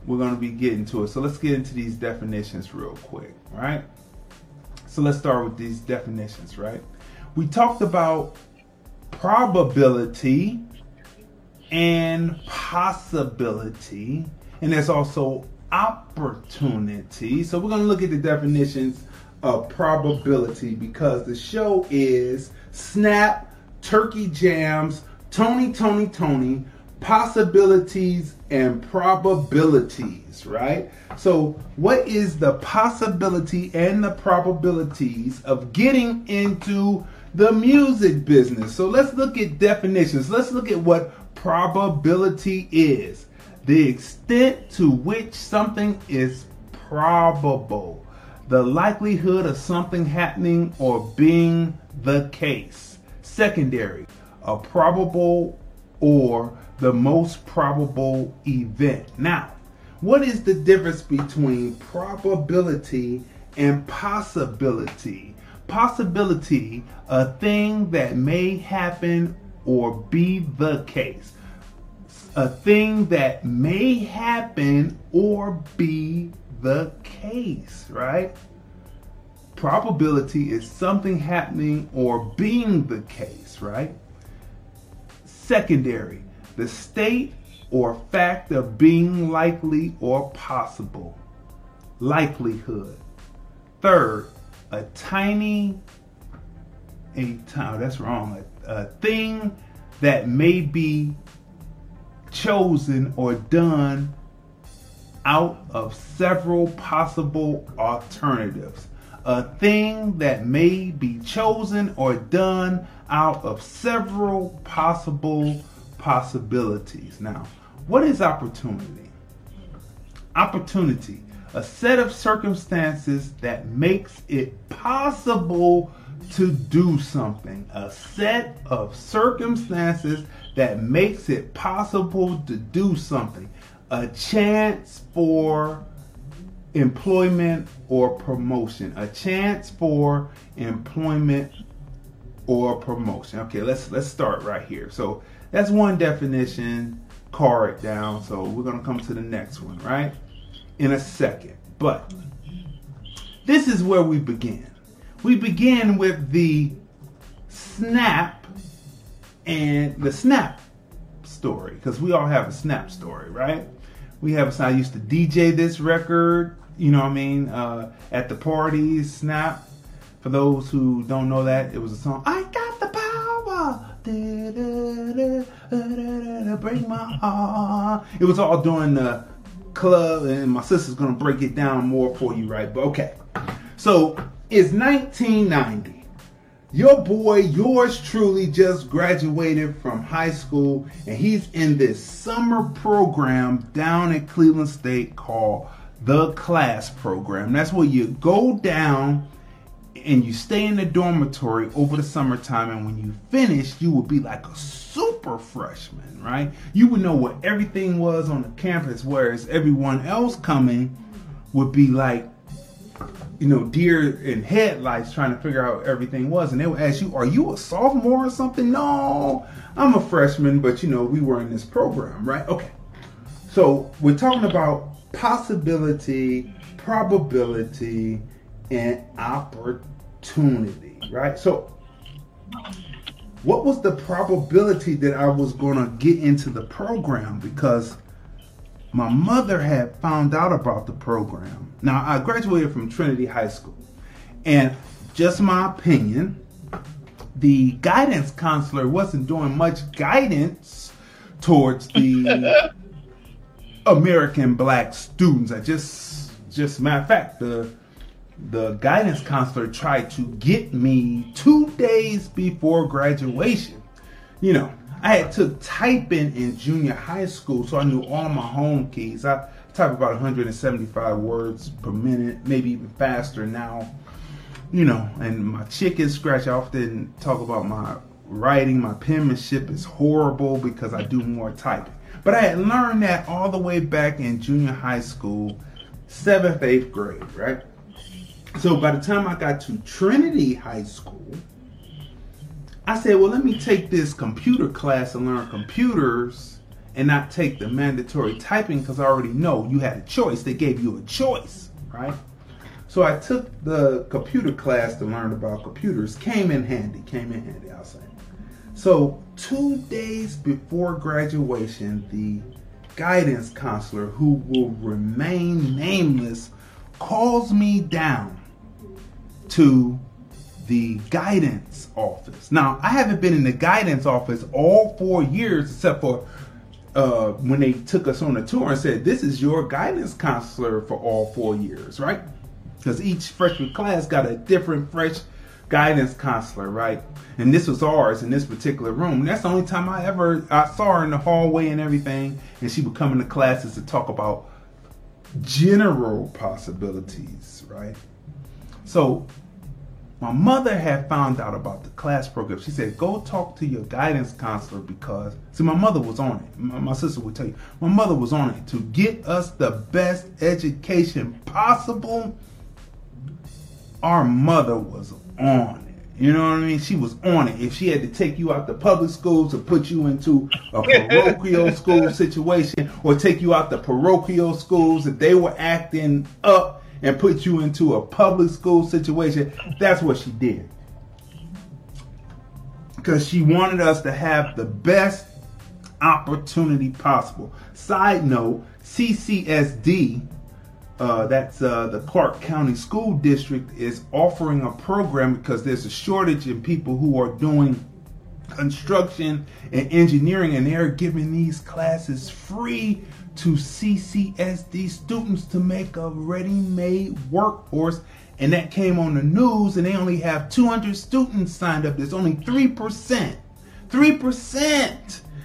We're going to be getting to it. So let's get into these definitions real quick, right? So let's start with these definitions, right? We talked about probability and possibility, and there's also opportunity. So we're going to look at the definitions of probability because the show is Snap, Turkey Jams, Tony, possibilities and probabilities, right? So what is the possibility and the probabilities of getting into the music business? So let's look at definitions. Let's look at what probability is. The extent to which something is probable. The likelihood of something happening or being the case. Secondary, a probable or the most probable event. Now, what is the difference between probability and possibility? Possibility, a thing that may happen or be the case. A thing that may happen or be the case, right? Probability is something happening or being the case, right? Secondary, the state or fact of being likely or possible. Likelihood. Third, a thing that may be chosen or done out of several possible alternatives. A thing that may be chosen or done out of several possible possibilities. Now, what is opportunity? Opportunity, a set of circumstances that makes it possible to do something. A set of circumstances that makes it possible to do something. A chance for employment or promotion. A chance for employment or promotion. Okay, let's start right here. So that's one definition. Carve it down. So we're gonna come to the next one, right? In a second. But this is where we begin. We begin with the snap and the snap story, because we all have a snap story, right? We have a I used to DJ this record, you know what I mean, at the parties, snap. For those who don't know that, it was a song, I got the power, break my heart. It was all during the club, and my sister's gonna break it down more for you, right? But okay, so it's 1990. Your boy, yours truly, just graduated from high school, and he's in this summer program down at Cleveland State called the Class Program. That's where you go down and you stay in the dormitory over the summertime, and when you finish, you would be like a super freshman, right? You would know what everything was on the campus, whereas everyone else coming would be like, you know, deer in headlights trying to figure out what everything was. And they would ask you, are you a sophomore or something? No, I'm a freshman, but you know, we were in this program, right? Okay, so we're talking about possibility, probability, and opportunity, right? So what was the probability that I was gonna get into the program? Because my mother had found out about the program. Now, I graduated from Trinity High School, and just my opinion, the guidance counselor wasn't doing much guidance towards the American Black students. I just matter of fact, the guidance counselor tried to get me 2 days before graduation. You know, I had took typing in junior high school, so I knew all my home keys. I type about 175 words per minute, maybe even faster now. You know, and my chicken scratch, I often talk about my writing. My penmanship is horrible because I do more typing. But I had learned that all the way back in junior high school, 7th, 8th grade, right? So by the time I got to Trinity High School, I said, well, let me take this computer class and learn computers and not take the mandatory typing, because I already know you had a choice. They gave you a choice, right? So I took the computer class to learn about computers. Came in handy, I'll say. So 2 days before graduation, the guidance counselor, who will remain nameless, calls me down to the guidance office. Now, I haven't been in the guidance office all 4 years, except for when they took us on a tour and said, this is your guidance counselor for all 4 years, right? Because each freshman class got a different fresh guidance counselor, right? And this was ours in this particular room. And that's the only time I saw her in the hallway and everything. And she would come into classes to talk about general possibilities, right? So my mother had found out about the class program. She said, go talk to your guidance counselor because, see, my mother was on it. My sister would tell you, my mother was on it to get us the best education possible. Our mother was on it. You know what I mean? She was on it. If she had to take you out to public schools to put you into a parochial school situation, or take you out to parochial schools if they were acting up and put you into a public school situation, that's what she did. Because she wanted us to have the best opportunity possible. Side note, CCSD, that's the Clark County School District, is offering a program because there's a shortage in people who are doing construction and engineering, and they're giving these classes free to CCSD students to make a ready-made workforce. And that came on the news, and they only have 200 students signed up. There's only 3%.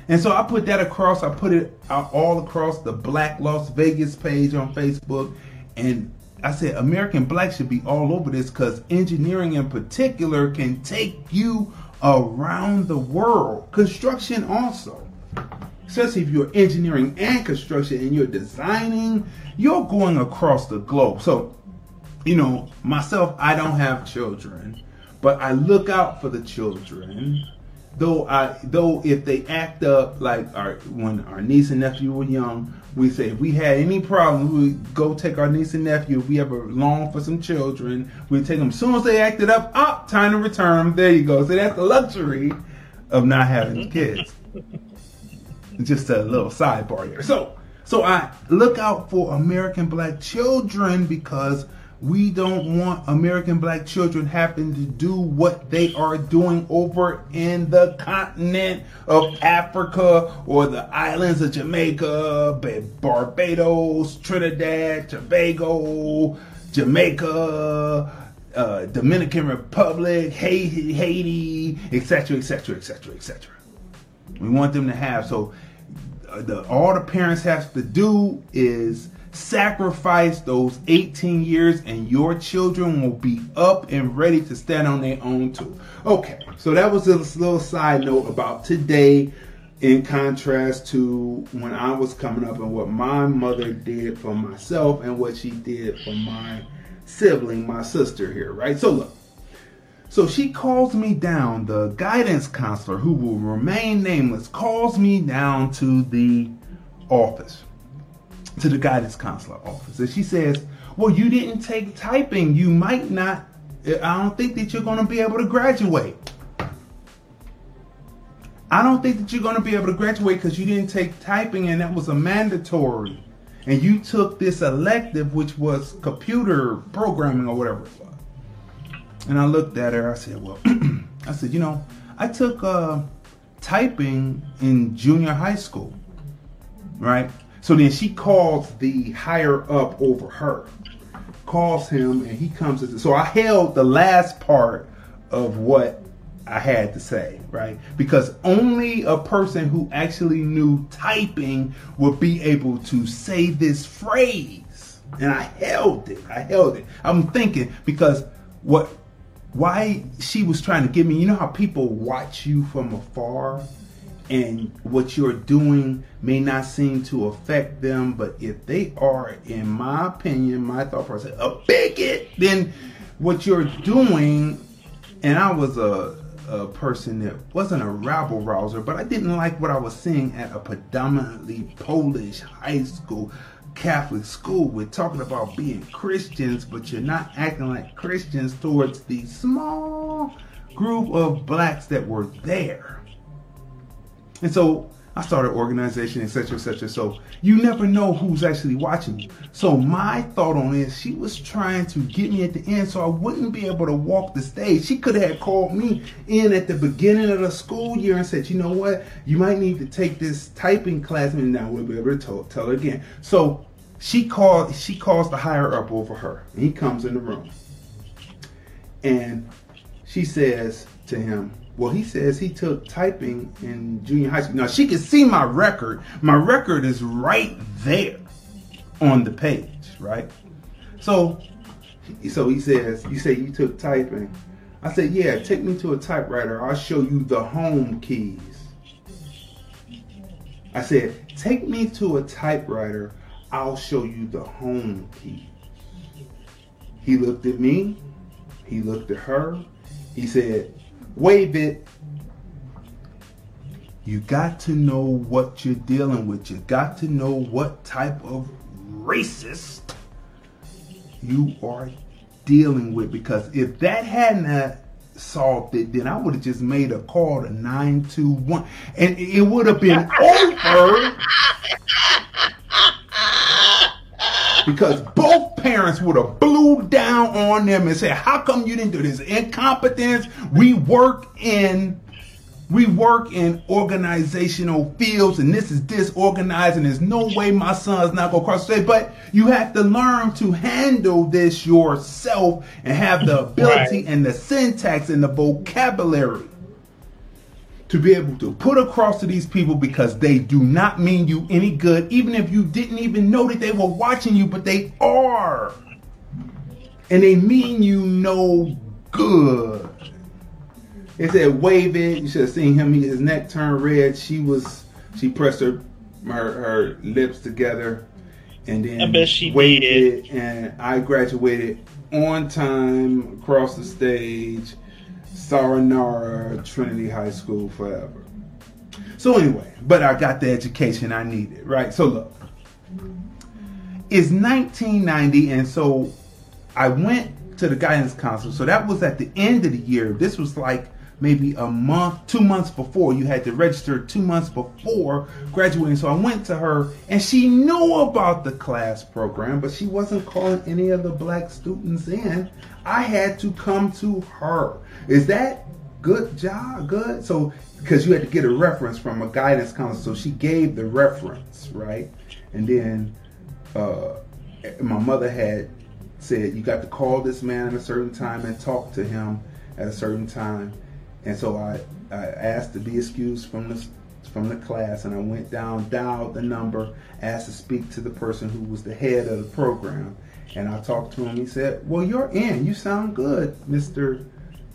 And so I put that across. I put it out all across the Black Las Vegas page on Facebook. And I said, American Black should be all over this, because engineering in particular can take you around the world. Construction also. Especially if you're engineering and construction and you're designing, you're going across the globe. So, you know, myself, I don't have children, but I look out for the children. Though if they act up, like when our niece and nephew were young, we say if we had any problem, we would go take our niece and nephew. If we ever long for some children, we'd take them. As soon as they acted up, oh, time to return them. There you go. So that's the luxury of not having kids. Just a little sidebar here. So I look out for American Black children, because we don't want American Black children having to do what they are doing over in the continent of Africa, or the islands of Jamaica, Barbados, Trinidad, Tobago, Jamaica, Dominican Republic, Haiti, etc., etc., etc., etc. We want them to have. So all the parents have to do is sacrifice those 18 years, and your children will be up and ready to stand on their own too. Okay, so that was a little side note about today in contrast to when I was coming up and what my mother did for myself and what she did for my sibling, my sister here, right? So look. So she calls me down, the guidance counselor, who will remain nameless, calls me down to the office, to the guidance counselor office. And she says, well, you didn't take typing. You might not, I don't think that you're going to be able to graduate. I don't think that you're going to be able to graduate because you didn't take typing, and that was a mandatory. And you took this elective, which was computer programming or whatever it was. And I looked at her, I said, well, I said, you know, I took typing in junior high school, right? So then she calls the higher up over her, calls him, and he comes. So I held the last part of what I had to say, right? Because only a person who actually knew typing would be able to say this phrase. And I held it, I'm thinking, because why she was trying to give me, you know how people watch you from afar and what you're doing may not seem to affect them, but if they are, in my opinion, my thought process, a bigot, then what you're doing, and I was a person that wasn't a rabble rouser, but I didn't like what I was seeing at a predominantly Polish high school, Catholic school. We're talking about being Christians, but you're not acting like Christians towards the small group of blacks that were there. And so I started an organization, etc., etc. So you never know who's actually watching you. So my thought on this, she was trying to get me at the end so I wouldn't be able to walk the stage. She could have called me in at the beginning of the school year and said, you know what, you might need to take this typing class, and now we'll be able to tell her again. So she calls the higher up over her, and he comes in the room. And she says to him, well, he says he took typing in junior high school. Now, she can see my record. My record is right there on the page, right? So he says, you say you took typing. I said, yeah, take me to a typewriter. I'll show you the home keys. I said, take me to a typewriter. I'll show you the home keys. He looked at me. He looked at her. He said, wave it. You got to know what you're dealing with. You got to know what type of racist you are dealing with. Because if that hadn't solved it, then I would have just made a call to 921. And it would have been over. Because both parents would have blew down on them and said, how come you didn't do this? Incompetence. We work in organizational fields, and this is disorganized, and there's no way my son's not going to cross the state. But you have to learn to handle this yourself and have the ability and the syntax and the vocabulary to be able to put across to these people, because they do not mean you any good, even if you didn't even know that they were watching you, but they are. And they mean you no good. They said, wave it. You should have seen him. His neck turned red. She pressed her lips together, and then I bet she waved it. And I graduated on time, across the stage. Saranara, Trinity High School forever. So anyway, but I got the education I needed, right? So look, it's 1990, and so I went to the guidance counselor. So that was at the end of the year. This was like maybe a month, 2 months before. You had to register 2 months before graduating. So I went to her, and she knew about the class program, but she wasn't calling any of the black students in. I had to come to her. Is that good job? Good? So, because you had to get a reference from a guidance counselor. So she gave the reference, right? And then my mother had said, you got to call this man at a certain time and talk to him at a certain time. And so I asked to be excused from the class, and I went down, dialed the number, asked to speak to the person who was the head of the program. And I talked to him. He said, well, you're in. You sound good, Mr.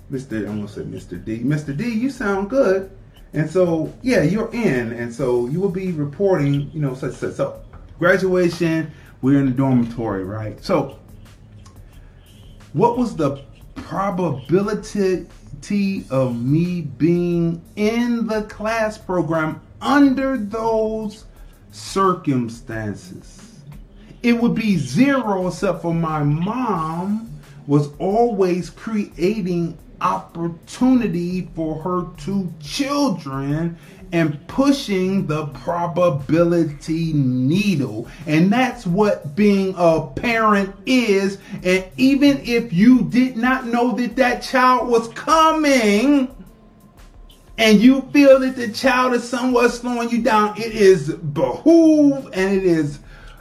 I almost said Mr. D. Mr. D, you sound good. And so, yeah, you're in. And so you will be reporting, you know, such. So graduation, we're in the dormitory, right? So what was the probability of me being in the class program under those circumstances? It would be zero, except for my mom was always creating opportunity for her two children and pushing the probability needle. And that's what being a parent is. And even if you did not know that that child was coming, and you feel that the child is somewhat slowing you down, it is behoove and it is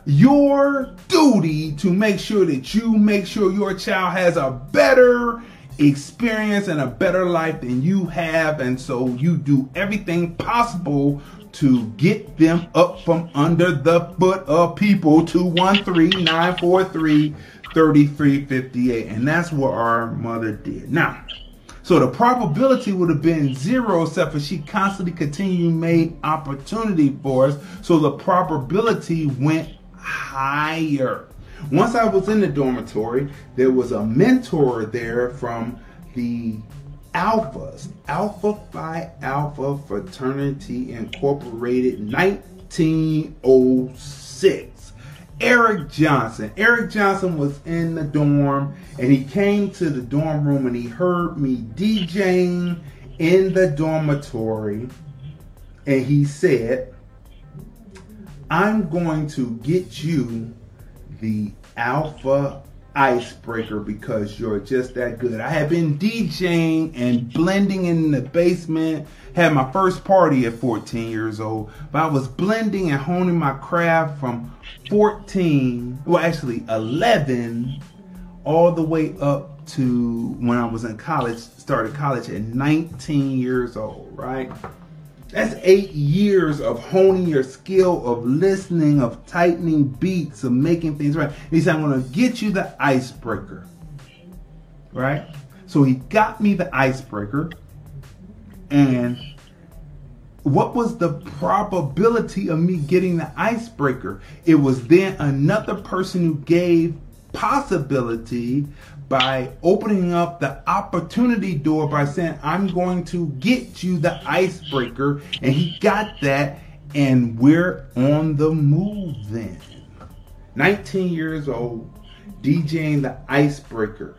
your duty to make sure that you make sure your child has a better experience and a better life than you have. And so you do everything possible to get them up from under the foot of people. 213-943-3358. And that's what our mother did. Now, so the probability would have been zero, except for she constantly continued to make opportunity for us. So the probability went higher. Once I was in the dormitory, there was a mentor there from the Alphas, Alpha Phi Alpha Fraternity Incorporated, 1906. Eric Johnson. Eric Johnson was in the dorm, and he came to the dorm room, and he heard me DJing in the dormitory. and he said, I'm going to get you the Alpha Icebreaker because you're just that good. I had been DJing and blending in the basement, had my first party at 14 years old, but I was blending and honing my craft from 11, all the way up to when I was in college, started college at 19 years old, right? That's 8 years of honing your skill, of listening, of tightening beats, of making things right. And he said, I'm going to get you the icebreaker, right? So he got me the icebreaker. And what was the probability of me getting the icebreaker? It was then another person who gave possibility by opening up the opportunity door by saying, I'm going to get you the icebreaker. And he got that, and we're on the move then. 19 years old, DJing the icebreaker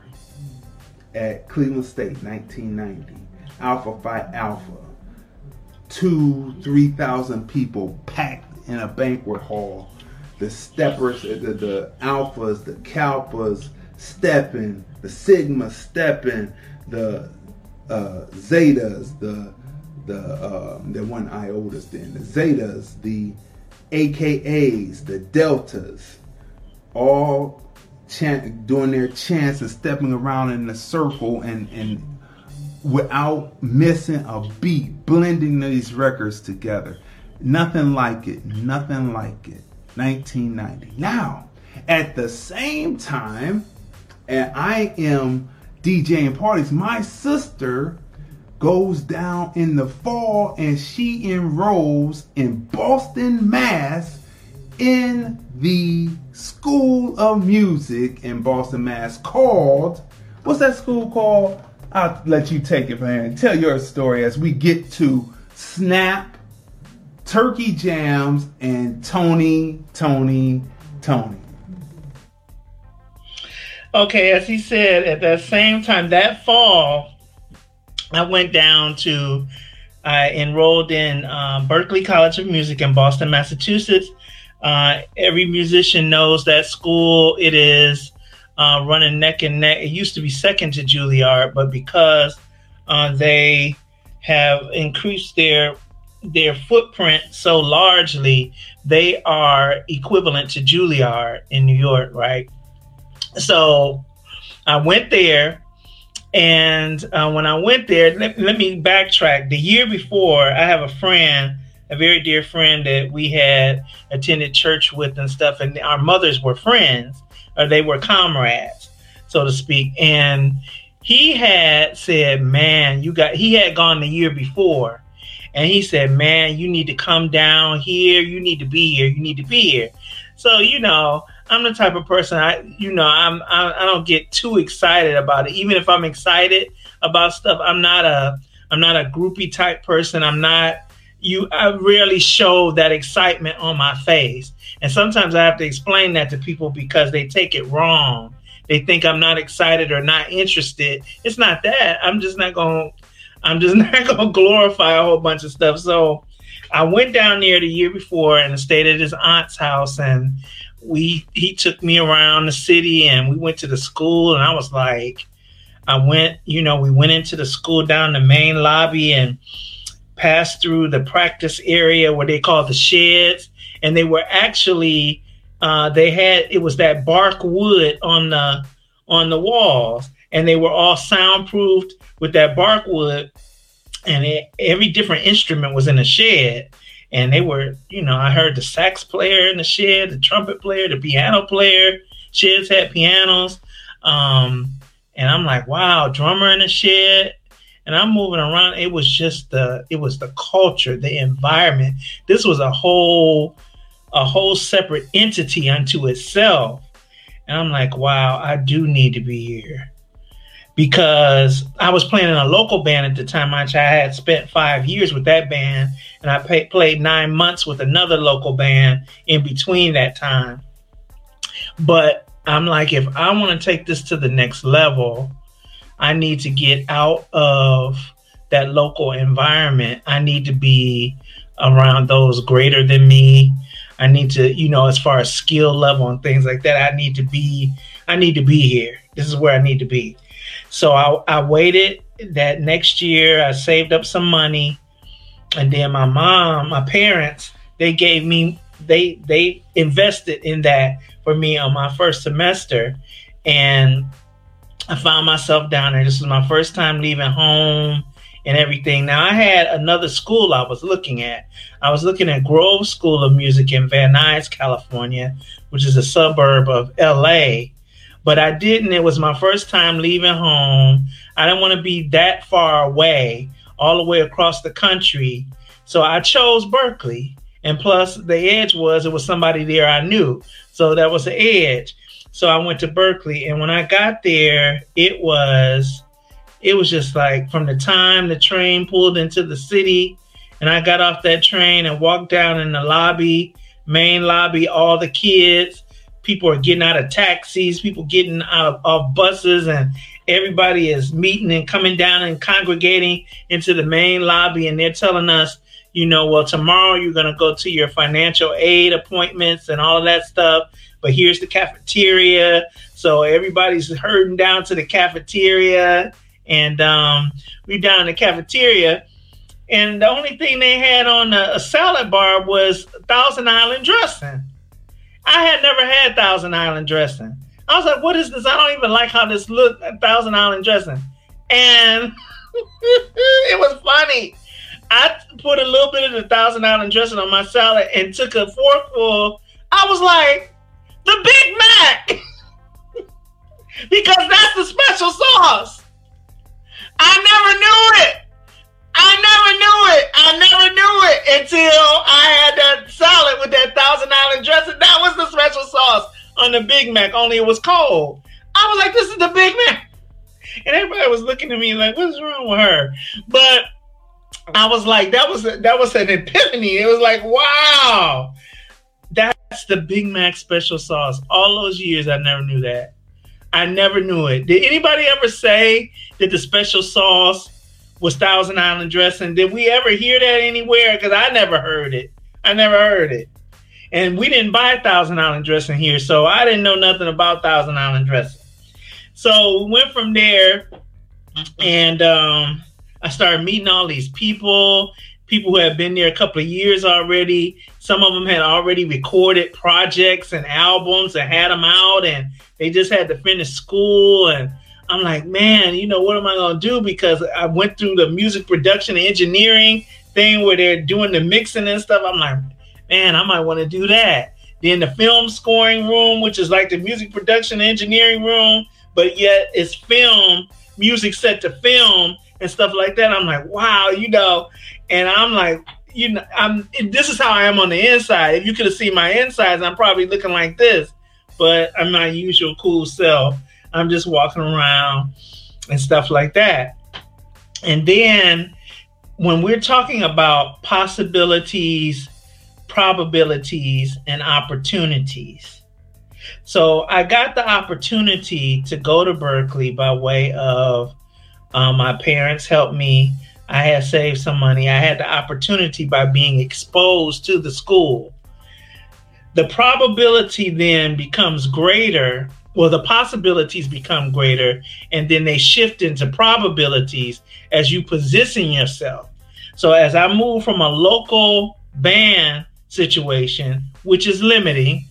at Cleveland State, 1990. Alpha Phi Alpha. 2,000-3,000 people packed in a banquet hall. The steppers, the alphas, the kalpas, stepping, the sigma stepping, the zetas, the one iotas, then the zetas, the AKAs, the deltas, all doing their chants and stepping around in a circle and without missing a beat, blending these records together. Nothing like it. Nothing like it. 1990. Now, at the same time, and I am DJing parties, my sister goes down in the fall and she enrolls in Boston, Mass in the School of Music in Boston, Mass called, what's that school called? I'll let you take it, man. Tell your story as we get to Snap, Turkey Jams, and Tony. Okay, as he said, at that same time, that fall, I went down to, I enrolled in Berklee College of Music in Boston, Massachusetts. Every musician knows that school. It is running neck and neck. It used to be second to Juilliard, but because they have increased their footprint so largely, they are equivalent to Juilliard in New York, right? So I went there, and when I went there, let me backtrack. The year before, I have a friend, a very dear friend that we had attended church with and stuff, and our mothers were friends, or they were comrades, so to speak. And he had said, man, he had gone the year before, and he said, man, you need to come down here. You need to be here. You need to be here. So, you know, I'm the type of person, I don't get too excited about it. Even if I'm excited about stuff, I'm not a groupie type person. I rarely show that excitement on my face. And sometimes I have to explain that to people because they take it wrong. They think I'm not excited or not interested. It's not that. I'm just not going to glorify a whole bunch of stuff. So I went down there the year before and stayed at his aunt's house, and he took me around the city, and we went to the school, and we went into the school down the main lobby and passed through the practice area where they call the sheds. And they were actually, it was that bark wood on the walls, and they were all soundproofed with that bark wood, and every different instrument was in a shed. And they were, I heard the sax player in the shed, the trumpet player, the piano player. Sheds had pianos. And I'm like, wow, drummer in the shed. And I'm moving around. It was just the culture, the environment. This was a whole separate entity unto itself. And I'm like, wow, I do need to be here. Because I was playing in a local band at the time. I had spent 5 years with that band, and I played 9 months with another local band in between that time. But I'm like, if I want to take this to the next level, I need to get out of that local environment. I need to be around those greater than me. I need to, you know, as far as skill level and things like that, I need to be here. This is where I need to be. So I waited that next year. I saved up some money, and then my parents, they gave me, they invested in that for me on my first semester. And I found myself down there. This was my first time leaving home and everything. Now, I had another school I was looking at. I was looking at Grove School of Music in Van Nuys, California, which is a suburb of LA. But I didn't. It was my first time leaving home. I didn't want to be that far away, all the way across the country. So I chose Berklee. And plus, the edge was, it was somebody there I knew. So that was the edge. So I went to Berklee. And when I got there, it was just like, from the time the train pulled into the city and I got off that train and walked down in the lobby, main lobby, all the kids, people are getting out of taxis, people getting out of buses, and everybody is meeting and coming down and congregating into the main lobby. And they're telling us, you know, well, tomorrow you're going to go to your financial aid appointments and all of that stuff. But here's the cafeteria. So everybody's herding down to the cafeteria. And we down in the cafeteria, and the only thing they had on a salad bar was Thousand Island dressing. I had never had Thousand Island dressing. I was like, what is this? I don't even like how this looked, Thousand Island dressing. And it was funny. I put a little bit of the Thousand Island dressing on my salad and took a forkful. I was like, the Big Mac, because that's the special sauce. I never knew it until I had that salad with that Thousand Island dressing. That was the special sauce on the Big Mac, only it was cold. I was like, this is the Big Mac. And everybody was looking at me like, what's wrong with her? But I was like, that was an epiphany. It was like, wow, that's the Big Mac special sauce. All those years, I never knew that. I never knew it. Did anybody ever say that the special sauce was Thousand Island dressing? Did we ever hear that anywhere? Because I never heard it. And we didn't buy Thousand Island dressing here, so I didn't know nothing about Thousand Island dressing. So we went from there, and I started meeting all these people who had been there a couple of years already. Some of them had already recorded projects and albums and had them out, and they just had to finish school. And I'm like, man, you know, what am I going to do? Because I went through the music production and engineering thing where they're doing the mixing and stuff. I'm like, man, I might want to do that. Then the film scoring room, which is like the music production engineering room, but yet it's film, music set to film and stuff like that. I'm like, wow, you know. And I'm like, you know, this is how I am on the inside. If you could have seen my insides, I'm probably looking like this, but I'm my usual cool self. I'm just walking around and stuff like that. And then when we're talking about possibilities, probabilities, and opportunities. So I got the opportunity to go to Berklee by way of my parents helped me. I had saved some money. I had the opportunity by being exposed to the school. The probability then becomes greater. Well, the possibilities become greater, and then they shift into probabilities as you position yourself. So as I move from a local band situation, which is limiting,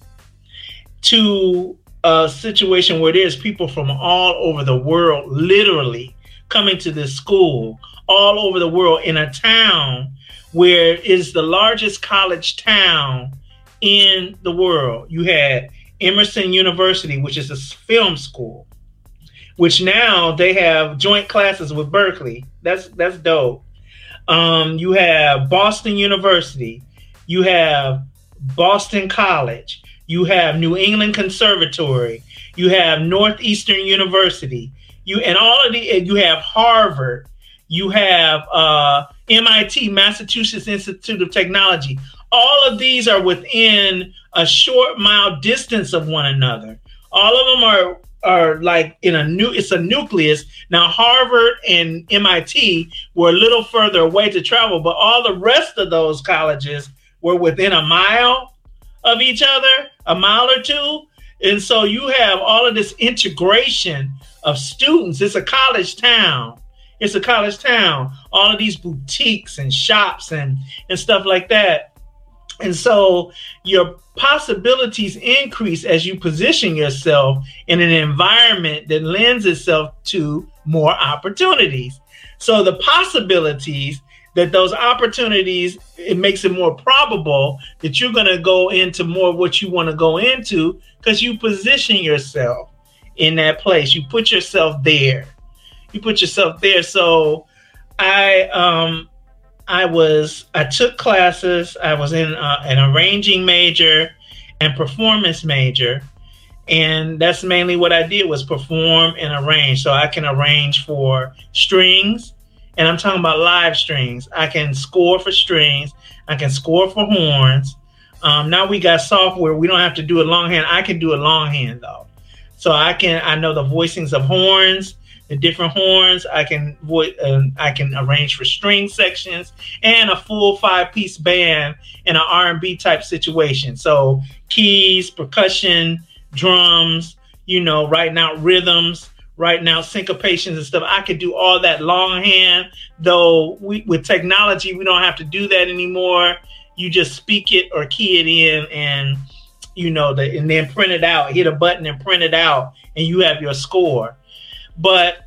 to a situation where there's people from all over the world literally coming to this school, all over the world, in a town where is the largest college town in the world. You had Emerson University, which is a film school, which now they have joint classes with Berklee. That's dope. You have Boston University. You have Boston College. You have New England Conservatory. You have Northeastern University. You have Harvard. You have MIT, Massachusetts Institute of Technology. All of these are within a short mile distance of one another. All of them are are like in a new, it's a nucleus. Now, Harvard and MIT were a little further away to travel, but all the rest of those colleges were within a mile of each other, a mile or two. And so you have all of this integration of students. It's a college town. It's a college town. All of these boutiques and shops and stuff like that. And so your possibilities increase as you position yourself in an environment that lends itself to more opportunities. So the possibilities that those opportunities, it makes it more probable that you're going to go into more what you want to go into because you position yourself in that place. You put yourself there. You put yourself there. So I took classes. I was in an arranging major and performance major. And that's mainly what I did was perform and arrange. So I can arrange for strings, and I'm talking about live strings. I can score for strings. I can score for horns. Now we got software. We don't have to do it longhand. I can do it longhand though. So I know the voicings of horns, the different horns. I can arrange for string sections and a full 5-piece band in an R&B type situation. So keys, percussion, drums, writing out rhythms, writing out syncopations and stuff. I could do all that longhand, though with technology, we don't have to do that anymore. You just speak it or key it in and, and then print it out, hit a button and print it out and you have your score. But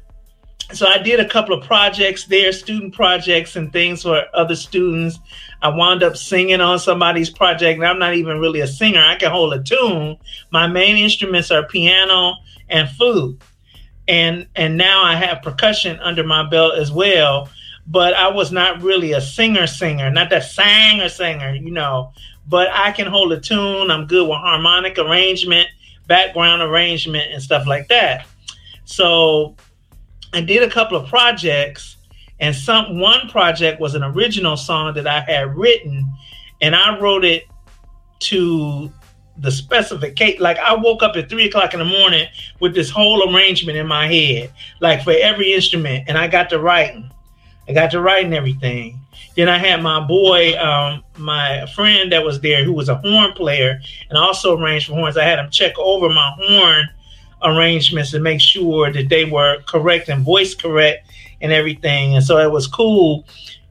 so I did a couple of projects there, student projects and things for other students. I wound up singing on somebody's project, and I'm not even really a singer. I can hold a tune. My main instruments are piano and flute, and now I have percussion under my belt as well. But I was not really a singer, not that singer, But I can hold a tune. I'm good with harmonic arrangement, background arrangement, and stuff like that. So I did a couple of projects, and one project was an original song that I had written, and I wrote it to the specification. Like I woke up at 3:00 in the morning with this whole arrangement in my head, like for every instrument, and I got to writing. I got to writing everything. Then I had my boy, my friend that was there, who was a horn player and also arranged for horns. I had him check over my horn arrangements and make sure that they were correct and voice correct and everything. And so it was cool.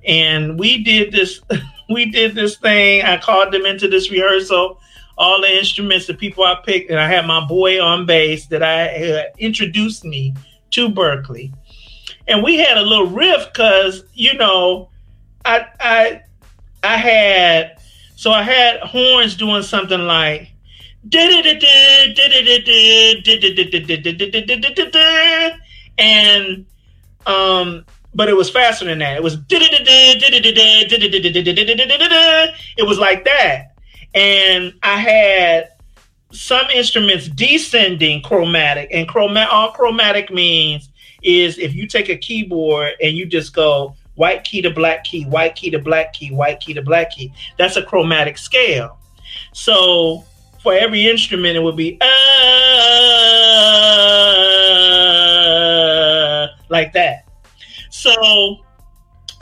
And we did this thing. I called them into this rehearsal, all the instruments, the people I picked, and I had my boy on bass that introduced me to Berklee. And we had a little riff because, I had horns doing something like but it was faster than that. It was like that. And I had some instruments descending chromatic, and all chromatic means is if you take a keyboard and you just go white key to black key, white key to black key, white key to black key. That's a chromatic scale. So for every instrument, it would be like that. So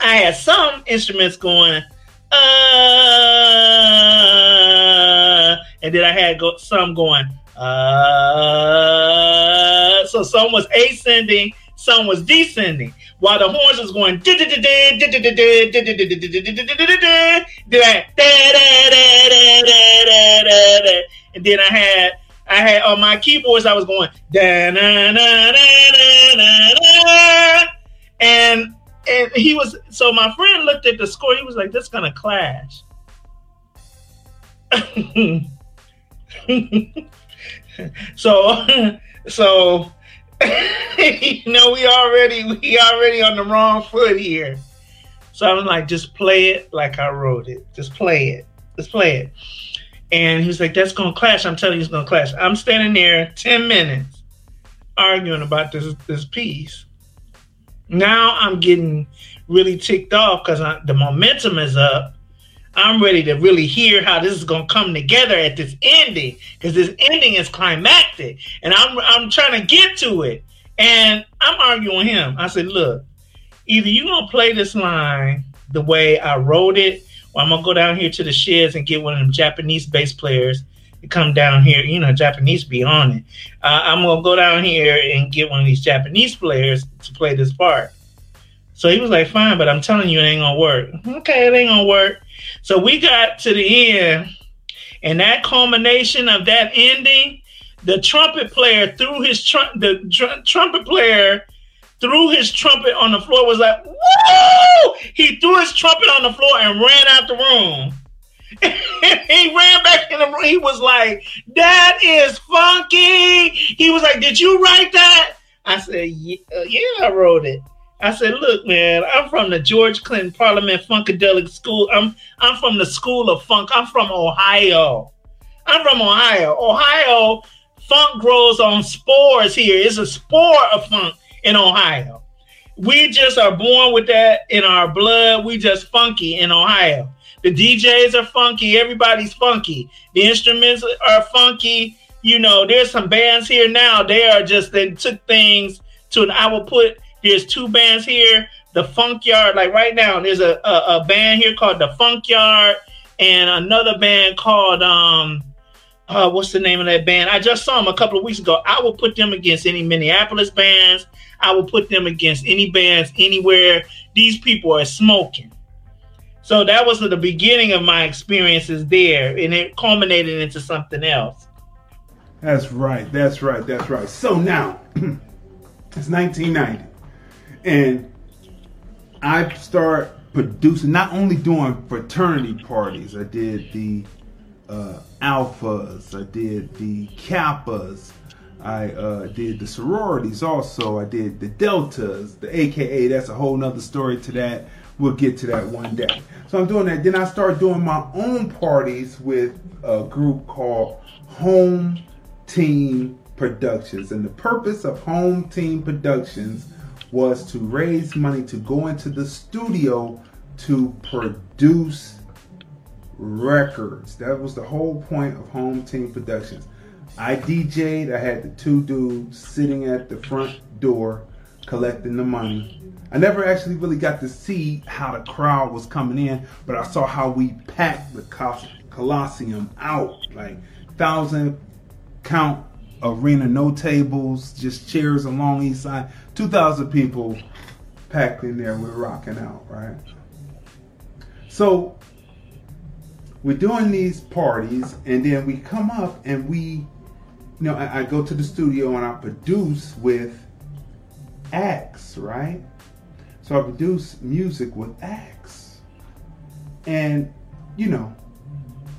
I had some instruments going and then I had some going so some was ascending, some was descending, while the horns was going and then I had on my keyboards I was going and he was, so my friend looked at the score, he was like, that's gonna clash. So we already on the wrong foot here. So I was like, just play it like I wrote it. Just play it. And he was like, that's gonna clash. I'm telling you, it's gonna clash. I'm standing there 10 minutes arguing about this piece. Now I'm getting really ticked off because the momentum is up. I'm ready to really hear how this is going to come together at this ending, because this ending is climactic, and I'm trying to get to it. And I'm arguing him. I said, look, either you're going to play this line the way I wrote it, or I'm going to go down here to the sheds and get one of them Japanese bass players to come down here. You know, Japanese be on it. I'm going to go down here and get one of these Japanese players to play this part. So he was like, fine, but I'm telling you, it ain't going to work. Okay, it ain't going to work. So we got to the end, and that culmination of that ending, the trumpet player threw his trumpet on the floor. Was like, woo! He threw his trumpet on the floor and ran out the room. He ran back in the room. He was like, that is funky. He was like, did you write that? I said, yeah, I wrote it. I said, look, man, I'm from the George Clinton Parliament Funkadelic School. I'm from the School of Funk. I'm from Ohio. Ohio, funk grows on spores here. It's a spore of funk in Ohio. We just are born with that in our blood. We just funky in Ohio. The DJs are funky. Everybody's funky. The instruments are funky. You know, there's some bands here now. They took things to an, there's two bands here, the Funk Yard. Like right now, there's a band here called the Funk Yard, and another band called what's the name of that band? I just saw them a couple of weeks ago. I will put them against any Minneapolis bands. I will put them against any bands anywhere. These people are smoking. So that was the beginning of my experiences there, and it culminated into something else. That's right. So now it's 1990. And I start producing, not only doing fraternity parties. I did the Alphas. I did the Kappas. I did the sororities also. I did the Deltas, the AKA. That's a whole nother story to that. We'll get to that one day. So I'm doing that. Then I start doing my own parties with a group called Home Team Productions. And the purpose of Home Team Productions was to raise money to go into the studio to produce records. That was the whole point of Home Team Productions. I DJ'd. I had the two dudes sitting at the front door collecting the money. I never actually really got to see how the crowd was coming in, but I saw how we packed the Colosseum out. Like 1,000 count arena, no tables, just chairs along each side. 2,000 people packed in there. We're rocking out, right? So we're doing these parties, and then we come up and we, you know, I go to the studio and I produce with acts, right? So I produce music with acts, and you know,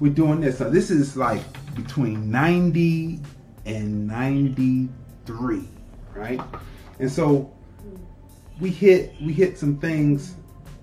we're doing this. So this is like between 90 and 93, right? And so we hit some things,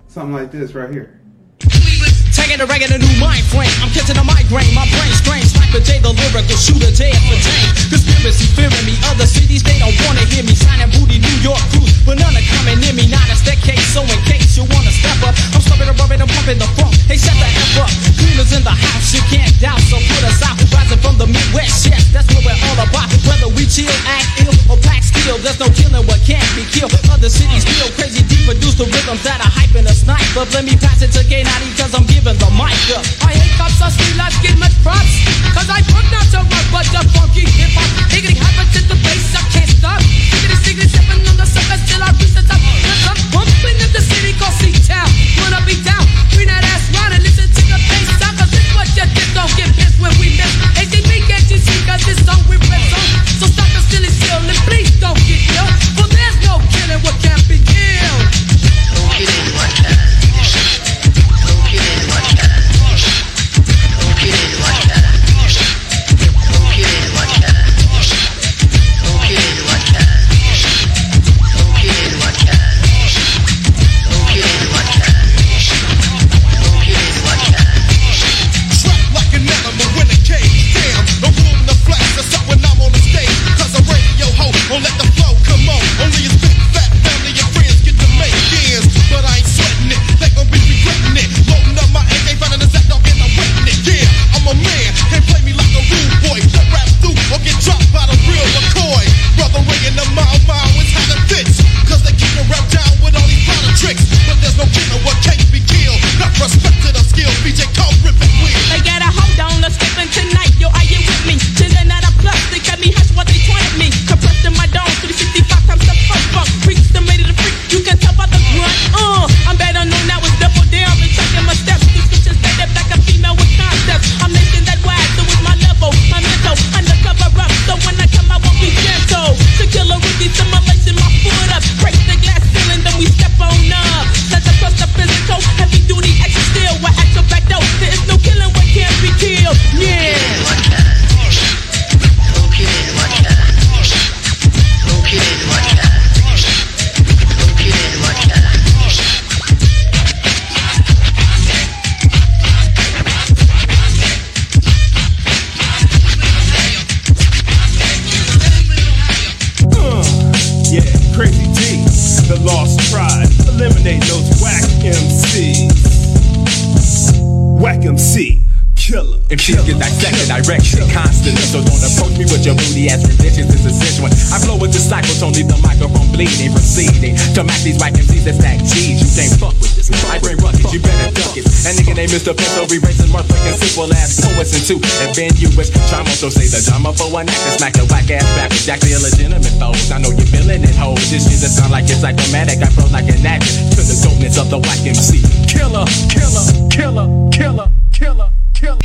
something like this right here. Taking the regular new mind frame. I'm catching a migraine. My brain strains like a J, the lyrical shooter J for Jane. Conspiracy fearing me. Other cities, they don't want to hear me. Shining booty, New York cruise. But none are coming near me. Not a staircase. So in case you want to step up, I'm stopping and rubbing and pumping the funk. Hey, shut the F up. Cleaners in the house. You can't doubt. So put us out. Rising from the Midwest. Yes, that's what we're all about. Whether we chill, act ill, or pack steel. There's no killing what can't be killed. Other cities feel crazy. Deep produce the rhythms that are hyping a snipe. But let me pass it to K90 because I'm giving the mic up. I hate cops, I still like give much props. Cause I put out your rock, but the funky hip hop. Higgity happens in the bass, I can't stop. Higgity siggity stepping on the suckers till I reach the top. Cause I'm bumping in the city called C-Town. Wanna be down, bring that ass round and listen to the bass sound. Cause it's what you did, don't get pissed when we miss. ATV can't you see, cause this song we rip on. So stop the silly still and please don't get killed. For there's no killing what can't be killed. Don't get in like that. DMC. Killer. And kids get dissected, direction constantly. So don't approach me with your booty ass religions. It's a situation. I blow with the cycle, Tony, the microphone bleeding, receding. To match these white MCs that stack G's. You can't fuck with this. I bring ruckus, you better duck it. That nigga named Mr. Pinto, erasing motherfucking simple ass poets and two. And then you wish trauma, so say the drama for one act and smack the whack ass back with exactly illegitimate foes. I know you're feeling it, hoes. This shit that sound like it's psychomatic. I flow like an actress to the dopeness of the white MC. Killer, killer, killer, killer, killer. Kill me.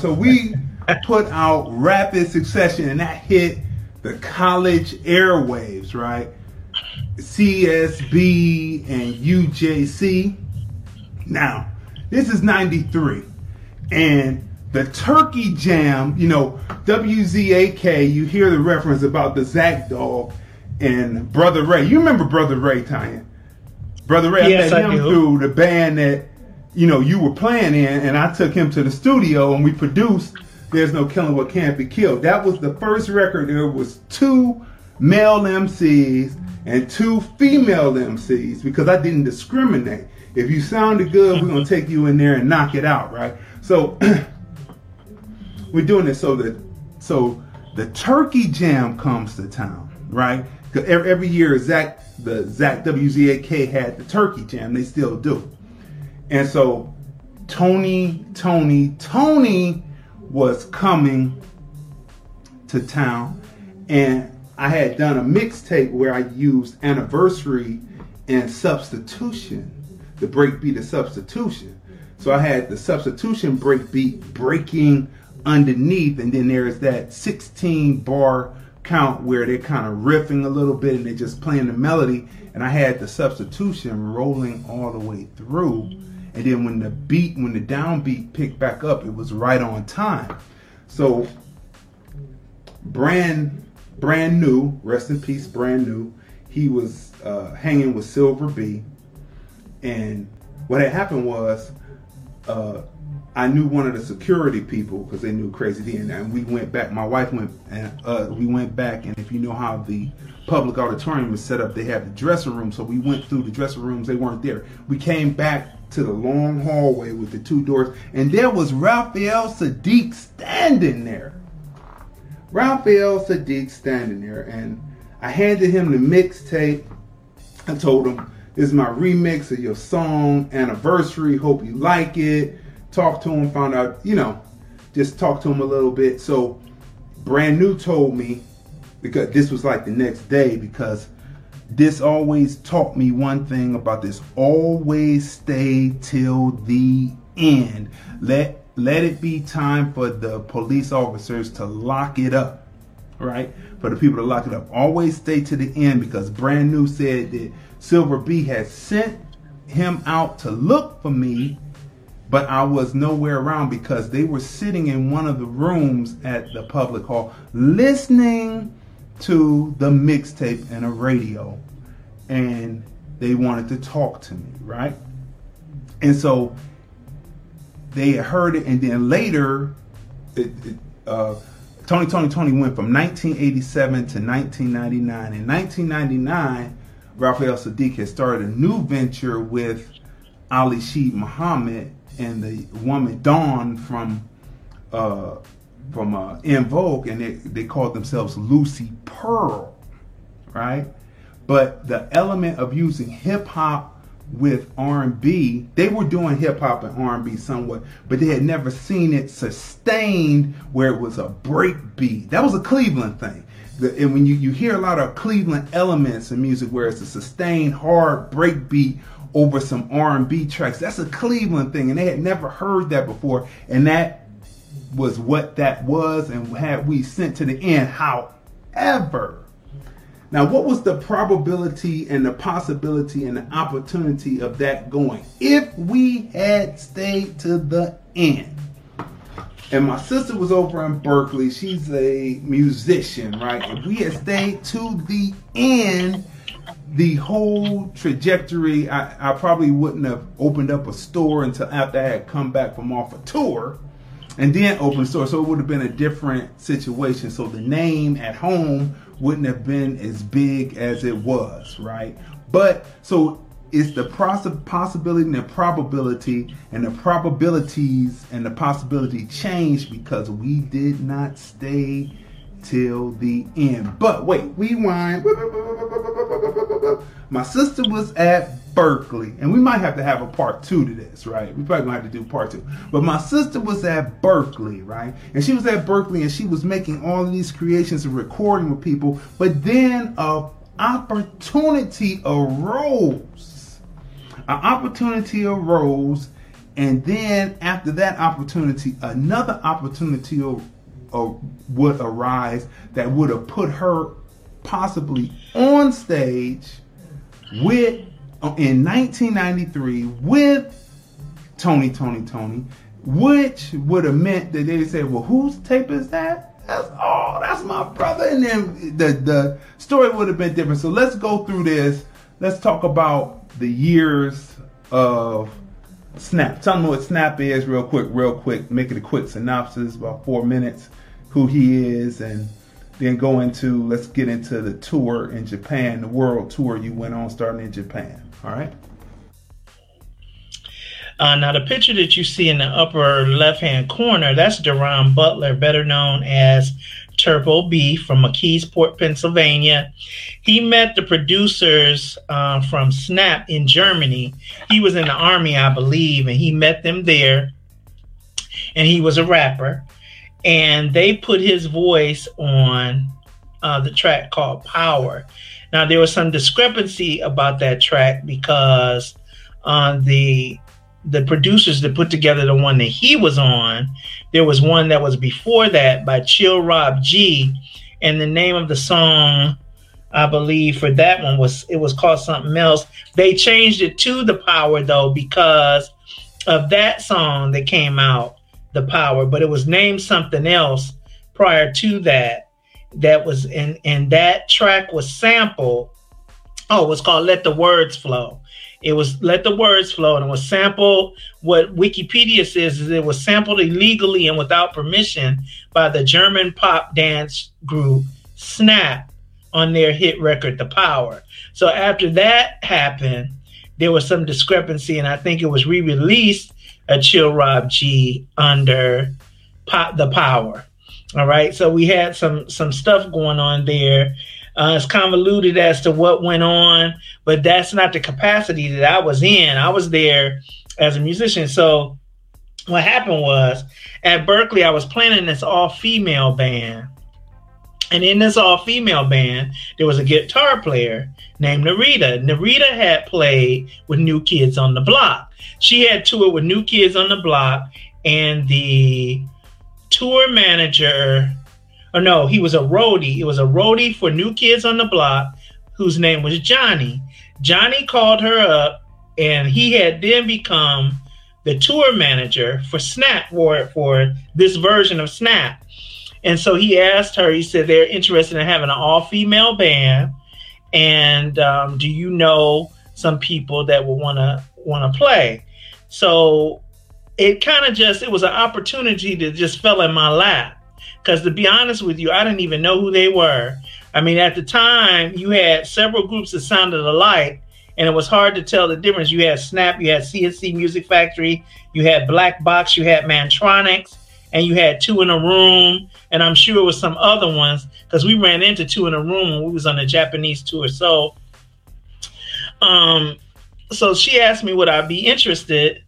So we put out Rapid Succession, and that hit the college airwaves, right? CSB and UJC. Now, this is 93. And the Turkey Jam, you know, WZAK, you hear the reference about the Zach Dog and Brother Ray. You remember Brother Ray, Tanya? Brother Ray, yes, I met him through the band that, you know, you were playing in, and I took him to the studio and we produced There's No Killing What Can't Be Killed. That was the first record. There was two male MCs and two female MCs because I didn't discriminate. If you sounded good, we're going to take you in there and knock it out, right? So we're doing this. So the Turkey Jam comes to town, right? Because every year, the WZAK had the Turkey Jam. They still do. And so Tony was coming to town, and I had done a mixtape where I used Anniversary and Substitution, the breakbeat of Substitution. So I had the Substitution breakbeat breaking underneath, and then there's that 16 bar count where they're kind of riffing a little bit and they're just playing the melody, and I had the Substitution rolling all the way through. And then when the downbeat picked back up, it was right on time. So brand new, rest in peace, Brand New. He was hanging with Silver B. And what had happened was I knew one of the security people because they knew Crazy D. And we went back, my wife went, and we went back. And if you know how the public auditorium is set up, they have the dressing room. So we went through the dressing rooms. They weren't there. We came back to the long hallway with the two doors, and there was Raphael Sadiq standing there, and I handed him the mixtape. I told him, this is my remix of your song, Anniversary, hope you like it. Talked to him, found out, you know, just talked to him a little bit. So Brand New told me, because this was like the next day, because this always taught me one thing about this. Always stay till the end. Let it be time for the police officers to lock it up, right? For the people to lock it up. Always stay to the end, because Brand New said that Silver B had sent him out to look for me, but I was nowhere around because they were sitting in one of the rooms at the public hall listening to the mixtape and a radio, and they wanted to talk to me, right? And so they had heard it, and then later Tony went from 1987 to 1999. In 1999, Raphael Sadiq had started a new venture with Ali Sheed Muhammad and the woman Dawn from En Vogue, and they called themselves Lucy Pearl, right? But the element of using hip hop with R&B, they were doing hip hop and R&B somewhat, but they had never seen it sustained where it was a break beat. That was a Cleveland thing. And when you hear a lot of Cleveland elements in music where it's a sustained hard break beat over some R&B tracks, that's a Cleveland thing, and they had never heard that before, and that was what that was, and had we sent to the end. However, now what was the probability and the possibility and the opportunity of that going if we had stayed to the end? And my sister was over in Berklee. She's a musician, right? If we had stayed to the end, the whole trajectory, I probably wouldn't have opened up a store until after I had come back from off a tour and then opened a store. So it would have been a different situation. So the name at home wouldn't have been as big as it was, right? But so it's the possibility and the probability, and the probabilities and the possibility changed because we did not stay till the end. But wait, rewind. My sister was at Berklee, and we might have to have a part two to this, right? We probably gonna have to do part two. But my sister was at Berklee, right? And she was at Berklee, and she was making all of these creations and recording with people. But then an opportunity arose. An opportunity arose, and then after that opportunity, another opportunity would arise that would have put her possibly on stage with in 1993 with Tony, which would have meant that they said, "Well, whose tape is that? That's my brother." And then the story would have been different. So let's go through this. Let's talk about the years of Snap. Tell them what Snap is real quick. Make it a quick synopsis, about 4 minutes, who he is, and then let's get into the tour in Japan, the world tour you went on starting in Japan. All right. Now, the picture that you see in the upper left-hand corner, that's Deron Butler, better known as Turbo B from McKeesport, Pennsylvania. He met the producers from Snap in Germany. He was in the army, I believe, and he met them there. And he was a rapper. And they put his voice on the track called Power. Now, there was some discrepancy about that track because the producers that put together the one that he was on, there was one that was before that by Chill Rob G, and the name of the song, I believe, for that one was called something else. They changed it to The Power, though, because of that song that came out, The Power, but it was named something else prior to that. That was and that track was sampled. Oh, it was called Let the Words Flow. It was Let the Words Flow, and it was sampled. What Wikipedia says is it was sampled illegally and without permission by the German pop dance group Snap on their hit record, The Power. So after that happened, there was some discrepancy, and I think it was re-released at Chill Rob G under The Power. All right, so we had some stuff going on there. It's convoluted as to what went on, but that's not the capacity that I was in. I was there as a musician. So what happened was, at Berklee, I was playing in this all-female band. And in this all-female band, there was a guitar player named Narita. Narita had played with New Kids on the Block. She had toured with New Kids on the Block, and the tour manager... Oh, no, he was a roadie. It was a roadie for New Kids on the Block whose name was Johnny. Johnny called her up, and he had then become the tour manager for Snap, for this version of Snap. And so he asked her, he said, they're interested in having an all-female band, and do you know some people that will want to play? So it was an opportunity that just fell in my lap. Because to be honest with you, I didn't even know who they were. I mean, at the time, you had several groups that sounded alike, and it was hard to tell the difference. You had Snap, you had CNC Music Factory, you had Black Box, you had Mantronics, and you had Two in a Room, and I'm sure it was some other ones, because we ran into Two in a Room when we was on a Japanese tour. So, so she asked me would I be interested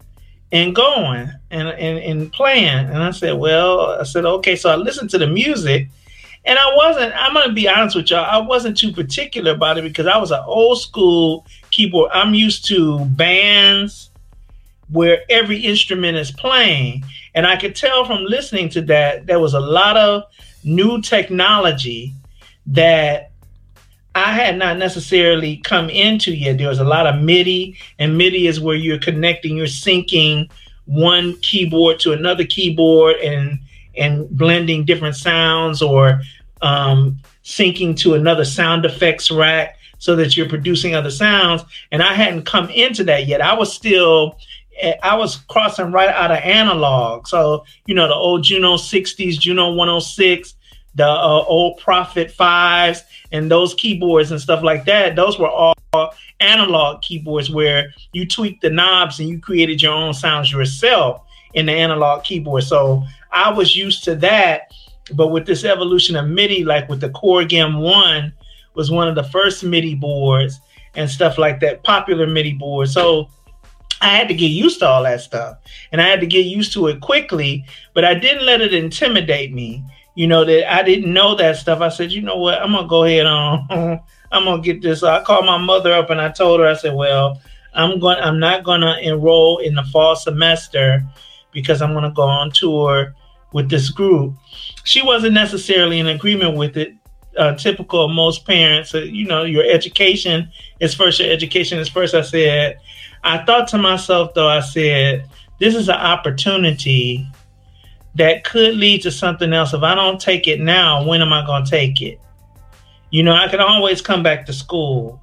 in going and playing, and I said okay. So I listened to the music, and I'm going to be honest with y'all, I wasn't too particular about it because I was an old school keyboard. I'm used to bands where every instrument is playing. And I could tell from listening to that, there was a lot of new technology that I had not necessarily come into yet. There was a lot of MIDI, and MIDI is where you're connecting, you're syncing one keyboard to another keyboard and blending different sounds, or syncing to another sound effects rack so that you're producing other sounds. And I hadn't come into that yet. I was crossing right out of analog. So, you know, the old Juno 60s, Juno 106, the old Prophet 5s, and those keyboards and stuff like that. Those were all analog keyboards where you tweaked the knobs and you created your own sounds yourself in the analog keyboard. So I was used to that. But with this evolution of MIDI, like with the Korg M1, was one of the first MIDI boards and stuff like that, popular MIDI boards. So I had to get used to all that stuff, and I had to get used to it quickly, but I didn't let it intimidate me. You know, that I didn't know that stuff. I said, you know what, I'm going to go ahead on. I'm going to get this. So I called my mother up and I told her, I said, well, I'm not going to enroll in the fall semester because I'm going to go on tour with this group. She wasn't necessarily in agreement with it. Typical of most parents, you know, your education is first. Your education is first. I thought to myself, though, I said, this is an opportunity that could lead to something else. If I don't take it now, when am I going to take it? You know, I can always come back to school.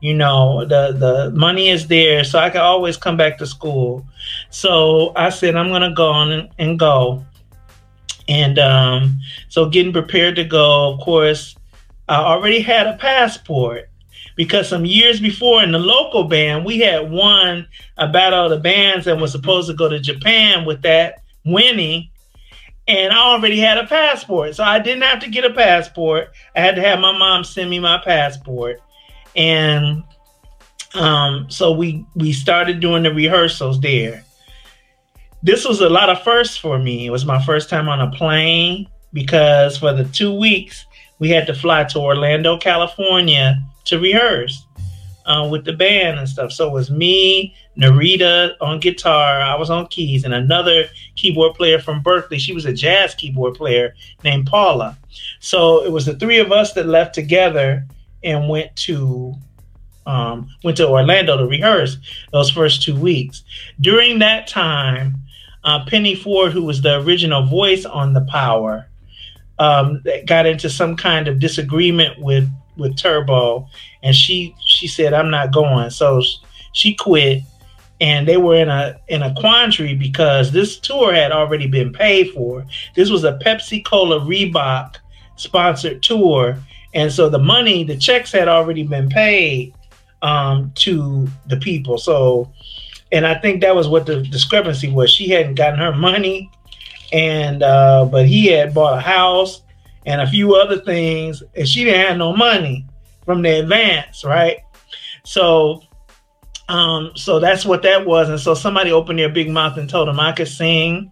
You know, the money is there, so I can always come back to school. So I said, I'm going to go on and go. And so getting prepared to go, of course, I already had a passport. Because some years before in the local band, we had won a battle of the bands and was supposed to go to Japan with that winning. And I already had a passport. So I didn't have to get a passport. I had to have my mom send me my passport. And so we started doing the rehearsals there. This was a lot of firsts for me. It was my first time on a plane, because for the 2 weeks, we had to fly to Orlando, California, to rehearse with the band and stuff. So it was me, Narita on guitar, I was on keys, and another keyboard player from Berklee. She was a jazz keyboard player named Paula. So it was the three of us that left together and went to Orlando to rehearse those first 2 weeks. During that time, Penny Ford, who was the original voice on The Power, got into some kind of disagreement with Turbo, and she said, I'm not going. So she quit, and they were in a quandary because this tour had already been paid for. This was a Pepsi Cola Reebok sponsored tour, and so the money, the checks had already been paid to the people. So, and I think that was what the discrepancy was. She hadn't gotten her money, and but he had bought a house and a few other things, and she didn't have no money from the advance, right? So so that's what that was. And so somebody opened their big mouth and told them I could sing,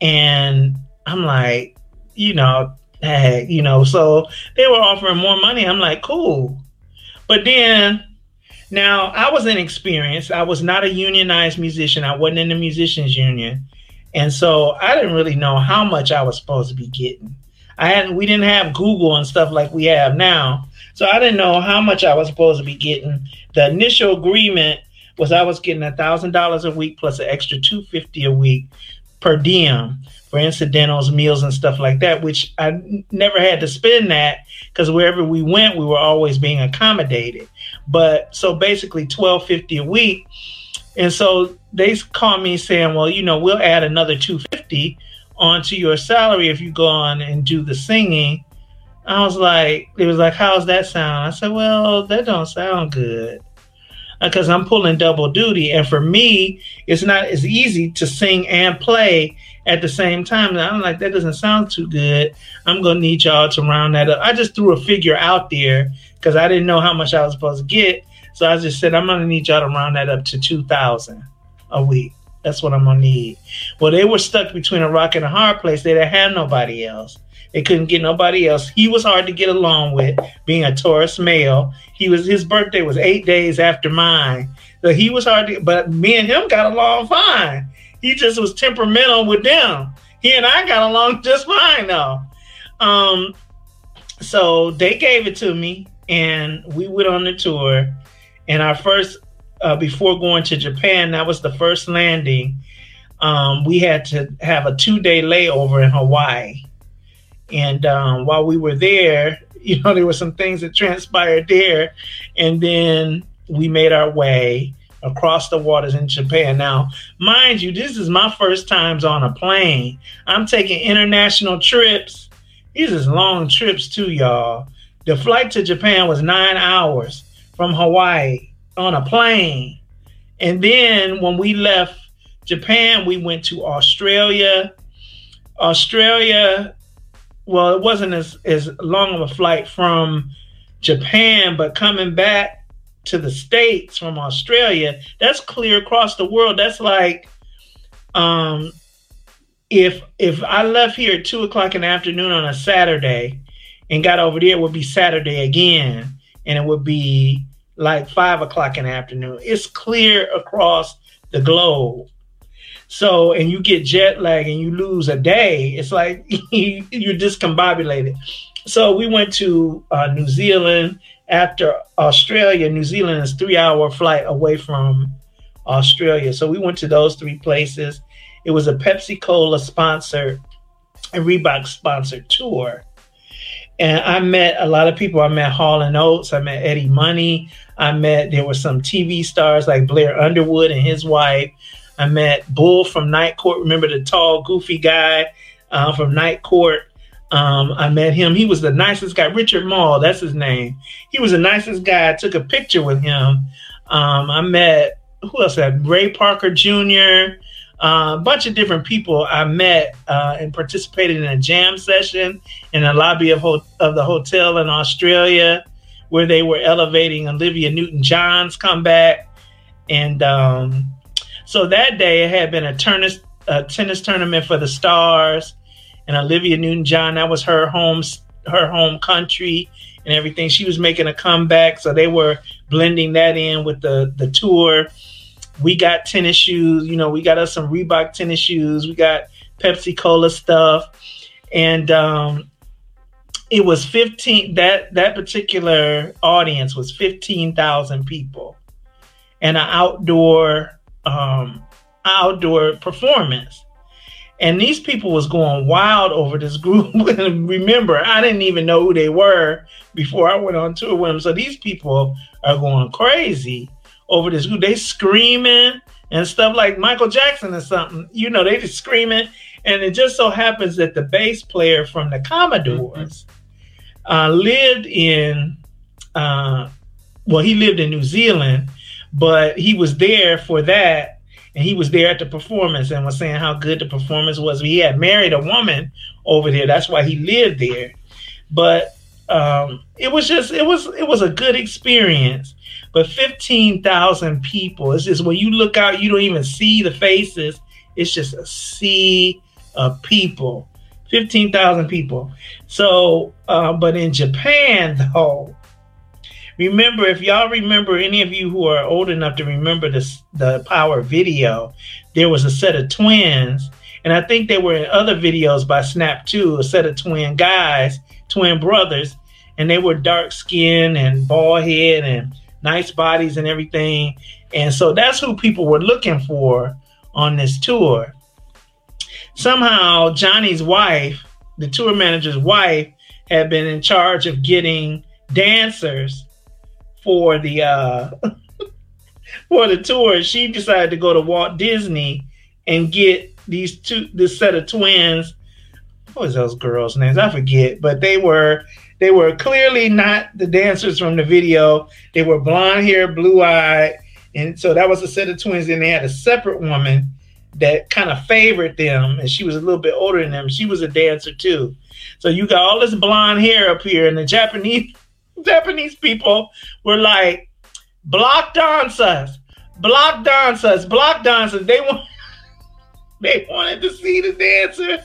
and I'm like, you know, hey, you know, so they were offering more money. I'm like, cool. But then, now I was inexperienced. I was not a unionized musician. I wasn't in the musicians union. And so I didn't really know how much I was supposed to be getting. We didn't have Google and stuff like we have now. So I didn't know how much I was supposed to be getting. The initial agreement was I was getting $1,000 a week plus an extra $250 a week per diem for incidentals, meals, and stuff like that, which I never had to spend that because wherever we went, we were always being accommodated. But so basically $1,250 a week. And so they called me saying, well, you know, we'll add another $250 onto your salary if you go on and do the singing. I was like, it was like, how's that sound? I said, well, that don't sound good because I'm pulling double duty. And for me, it's not as easy to sing and play at the same time. And I'm like, that doesn't sound too good. I'm going to need y'all to round that up. I just threw a figure out there because I didn't know how much I was supposed to get. So I just said, I'm going to need y'all to round that up to $2,000 a week. That's what I'm going to need. Well, they were stuck between a rock and a hard place. They didn't have nobody else. They couldn't get nobody else. He was hard to get along with, being a Taurus male. His birthday was 8 days after mine. So he was hard to, but me and him got along fine. He just was temperamental with them. He and I got along just fine though. So they gave it to me and we went on the tour. And our first, before going to Japan, that was the first landing. We had to have a 2-day layover in Hawaii. And while we were there, you know, there were some things that transpired there. And then we made our way across the waters in Japan. Now, mind you, this is my first times on a plane. I'm taking international trips. These is long trips too, y'all. The flight to Japan was 9 hours from Hawaii on a plane. And then when we left Japan, we went to Australia. Well, it wasn't as long of a flight from Japan, but coming back to the States from Australia, that's clear across the world. That's like if I left here at 2:00 in the afternoon on a Saturday and got over there, it would be Saturday again, and it would be like 5:00 in the afternoon. It's clear across the globe. So, and you get jet lag and you lose a day. It's like you're discombobulated. So we went to New Zealand after Australia. New Zealand is 3-hour flight away from Australia. So we went to those three places. It was a Pepsi Cola sponsored and Reebok sponsored tour. And I met a lot of people. I met Hall & Oates. I met Eddie Money. There were some TV stars like Blair Underwood and his wife. I met Bull from Night Court. Remember the tall, goofy guy from Night Court? I met him. He was the nicest guy. Richard Mall, that's his name. He was the nicest guy. I took a picture with him. I met, who else? Ray Parker Jr., a bunch of different people I met and participated in a jam session in the lobby of the hotel in Australia where they were elevating Olivia Newton-John's comeback. And... so that day it had been a tennis tournament for the stars, and Olivia Newton-John, that was her home country and everything. She was making a comeback, so they were blending that in with the tour. We got tennis shoes, you know, we got us some Reebok tennis shoes. We got Pepsi Cola stuff. And it was 15, that particular audience was 15,000 people and an outdoor performance, and these people was going wild over this group. Remember, I didn't even know who they were before I went on tour with them. So these people are going crazy over this group. They screaming and stuff like Michael Jackson or something. You know, they just screaming. And it just so happens that the bass player from the Commodores lived in, he lived in New Zealand. But he was there for that, and he was there at the performance and was saying how good the performance was. He had married a woman over there. That's why he lived there. But it was a good experience. But 15,000 people, it's just when you look out, you don't even see the faces. It's just a sea of people, 15,000 people. So, but in Japan, though, remember, if y'all remember, any of you who are old enough to remember this, the Power video, there was a set of twins. And I think they were in other videos by Snap too, a set of twin guys, twin brothers. And they were dark skin and bald head and nice bodies and everything. And so that's who people were looking for on this tour. Somehow, Johnny's wife, the tour manager's wife, had been in charge of getting dancers for the for the tour. She decided to go to Walt Disney and get this set of twins. What was those girls' names? I forget, but they were clearly not the dancers from the video. They were blonde hair, blue eyed, and so that was a set of twins. And they had a separate woman that kind of favored them, and she was a little bit older than them. She was a dancer too. So you got all this blonde hair up here, and the Japanese people were like, block dancers. They wanted to see the dancer.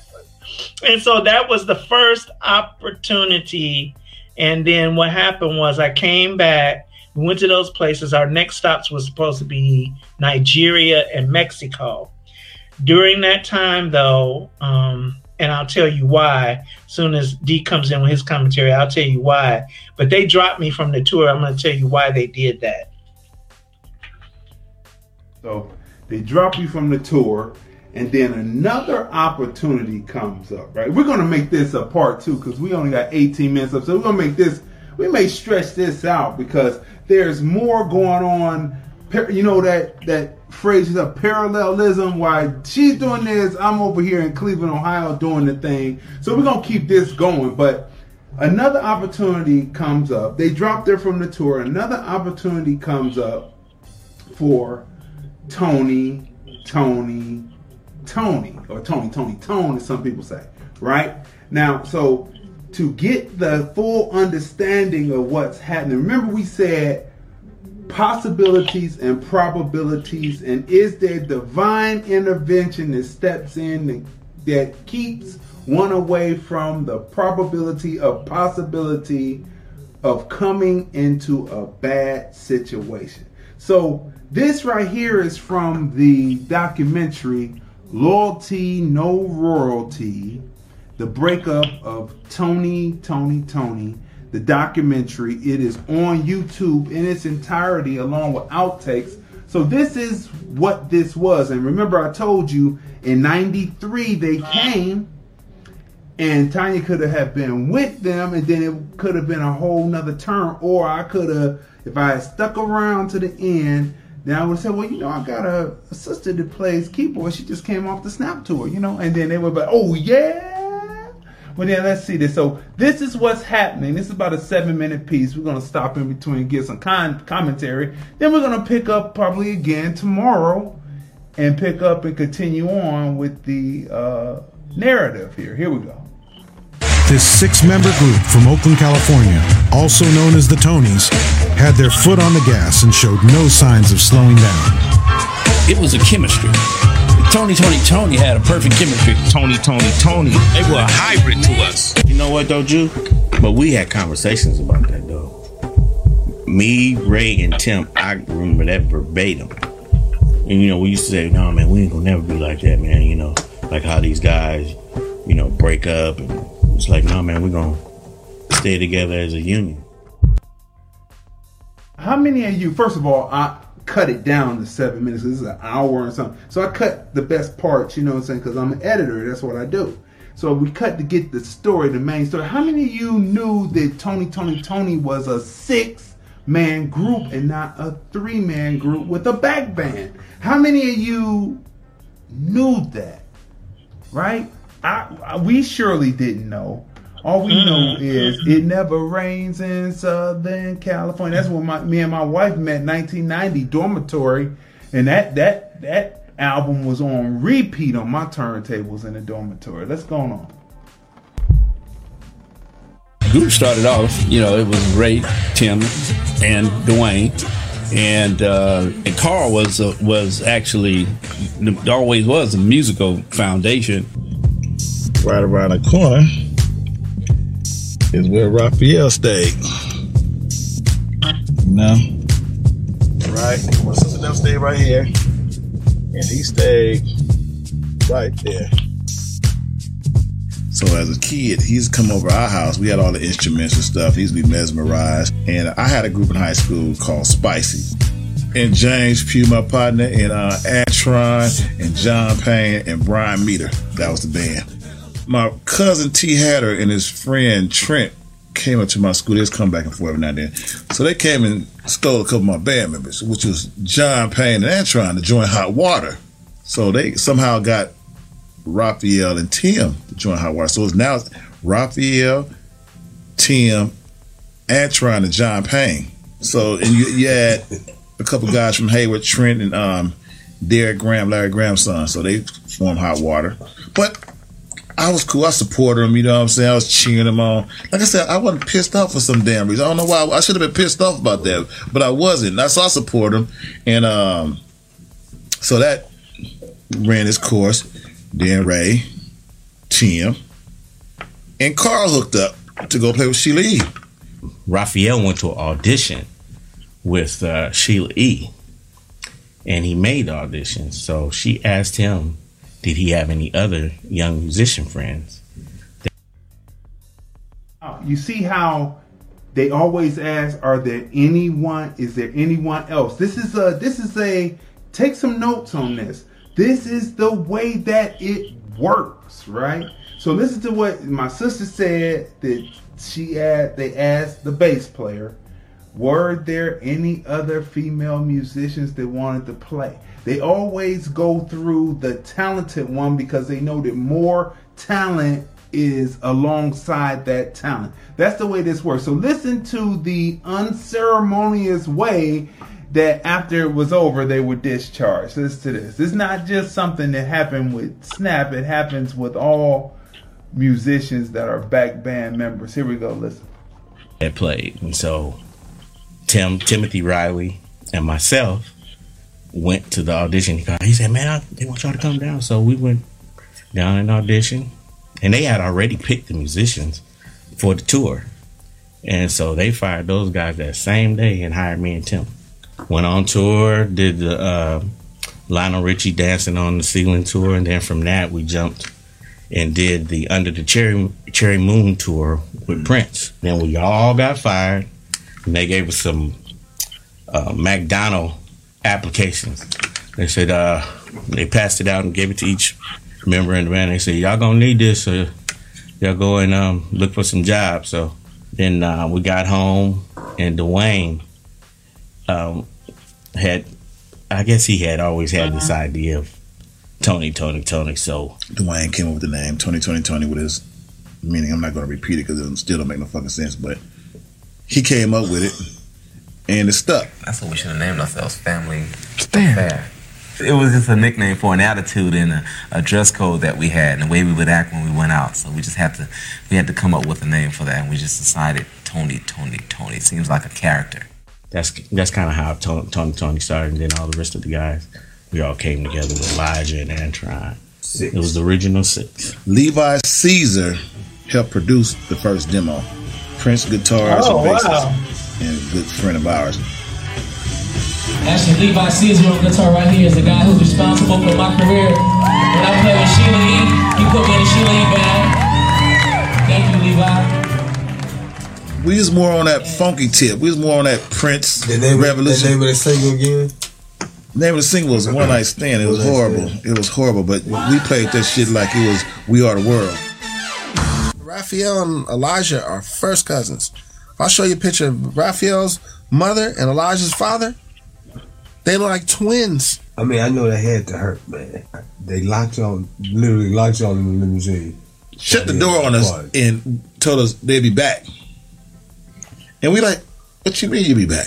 And so that was the first opportunity. And then what happened was I came back. We went to those places. Our next stops was supposed to be Nigeria and Mexico. During that time, though, and I'll tell you why. Soon as D comes in with his commentary, I'll tell you why. But they dropped me from the tour. I'm going to tell you why they did that. So they drop you from the tour. And then another opportunity comes up, right? We're going to make this a part two because we only got 18 minutes up. So we're going to make this, we may stretch this out because there's more going on. You know that phrase is a parallelism. Why she's doing this, I'm over here in Cleveland, Ohio doing the thing. So we're going to keep this going. But another opportunity comes up. They dropped her from the tour. Another opportunity comes up for Tony, as some people say, right? Now, so to get the full understanding of what's happening, remember we said possibilities and probabilities, and is there divine intervention that steps in that keeps one away from the probability of possibility of coming into a bad situation. So this right here is from the documentary Loyalty, No Royalty, the breakup of Tony. The documentary, it is on YouTube in its entirety along with outtakes. So this is what this was. And remember, I told you in 93 they came and Tanya could have been with them, and then it could have been a whole nother turn. Or I could have, if I had stuck around to the end, then I would say, well, you know, I got a sister that plays keyboard. She just came off the Snap tour, you know. And then they would be like, oh, yeah. Well, then let's see this. So this is what's happening. This is about a 7-minute piece. We're going to stop in between, get some commentary. Then we're going to pick up probably again tomorrow and pick up and continue on with the narrative here. Here we go. This 6-member group from Oakland, California, also known as the Tonys, had their foot on the gas and showed no signs of slowing down. It was a chemistry. Tony had a perfect chemistry. Tony. They were a hybrid to us. You know what, though, Jew? But we had conversations about that, though. Me, Ray, and Tim, I remember that verbatim. And, you know, we used to say, no, man, we ain't gonna never be like that, man. You know, like how these guys, you know, break up. And it's like, no, man, we're gonna stay together as a union. How many of you, first of all, I cut it down to 7 minutes. This is an hour and something. So I cut the best parts, you know what I'm saying? Because I'm an editor. That's what I do. So we cut to get the story, the main story. How many of you knew that Tony was a 6-man group and not a 3-man group with a back band? How many of you knew that? Right? We surely didn't know. All we know is it never rains in Southern California. That's when me and my wife met, 1990 dormitory, and that album was on repeat on my turntables in the dormitory. Let's go on. Group started off, you know, it was Ray, Tim, and Dwayne, and Carl was actually always was a musical foundation. Right around the corner is where Raphael stayed. You know? Right. My sister them stayed right here. And he stayed right there. So as a kid, he used to come over to our house. We had all the instruments and stuff. He used to be mesmerized. And I had a group in high school called Spicy. And James Pugh, my partner, and Antron, and John Payne, and Brian Meter. That was the band. My cousin T. Hatter and his friend Trent came up to my school. They just come back and forth every now and then. So they came and stole a couple of my band members, which was John Payne and Antron, to join Hot Water. So they somehow got Raphael and Tim to join Hot Water. So it's now Raphael, Tim, Antron, and John Payne. So and you had a couple guys from Hayward, Trent, and Derek Graham, Larry Graham's son. So they formed Hot Water. But I was cool. I supported him, you know what I'm saying? I was cheering him on. Like I said, I wasn't pissed off for some damn reason. I don't know why. I should have been pissed off about that, but I wasn't. So I supported him. And so that ran its course. Then Ray, Tim, and Carl hooked up to go play with Sheila E. Raphael went to an audition with Sheila E. And he made the audition. So she asked him, did he have any other young musician friends? You see how they always ask, are there anyone, is there anyone else? This is a, take some notes on this. This is the way that it works, right? So listen to what my sister said that they asked the bass player, were there any other female musicians that wanted to play? They always go through the talented one because they know that more talent is alongside that talent. That's the way this works. So listen to the unceremonious way that after it was over, they were discharged. Listen to this. It's not just something that happened with Snap. It happens with all musicians that are back band members. Here we go. Listen. That played. And so Tim, Timothy Riley, and myself went to the audition. He said, man, they want y'all to come down. So we went down and auditioned. And they had already picked the musicians for the tour. And so they fired those guys that same day and hired me and Tim. Went on tour, did the Lionel Richie Dancing on the Ceiling tour. And then from that, we jumped and did the Under the Cherry Moon tour with Prince. Then we all got fired. And they gave us some McDonald's applications. They said they passed it out and gave it to each member in the band. They said, y'all gonna need this, or y'all go and look for some jobs. So then we got home, and Dwayne had always had this idea of Tony. So Dwayne came up with the name Tony with his meaning. I'm not gonna repeat it because it still don't make no fucking sense, but he came up with it. And it stuck. That's what we should have named ourselves, Family Affair. It was just a nickname for an attitude and a dress code that we had and the way we would act when we went out. So we just had to come up with a name for that, and we just decided Tony. Seems like a character. That's kind of how Tony started, and then all the rest of the guys, we all came together with Elijah and Antron. It was the original six. Levi Caesar helped produce the first demo. Prince guitars and basses. Wow. And a good friend of ours. Actually, Levi Caesar on guitar right here is the guy who's responsible for my career. When I played with Sheila E, he put me in the Sheila E band. Thank you, Levi. We was more on that funky tip. We was more on that Prince revolution. The name of the single again? The name of the single was One Night Stand. It was horrible. It was horrible, but we played that shit like it was We Are the World. Raphael and Elijah are first cousins. I'll show you a picture of Raphael's mother and Elijah's father. They look like twins. I mean, I know they had to hurt, man. They literally locked y'all in the limousine. Shut the door on us and told us they'd be back. And we like, what you mean you'll be back?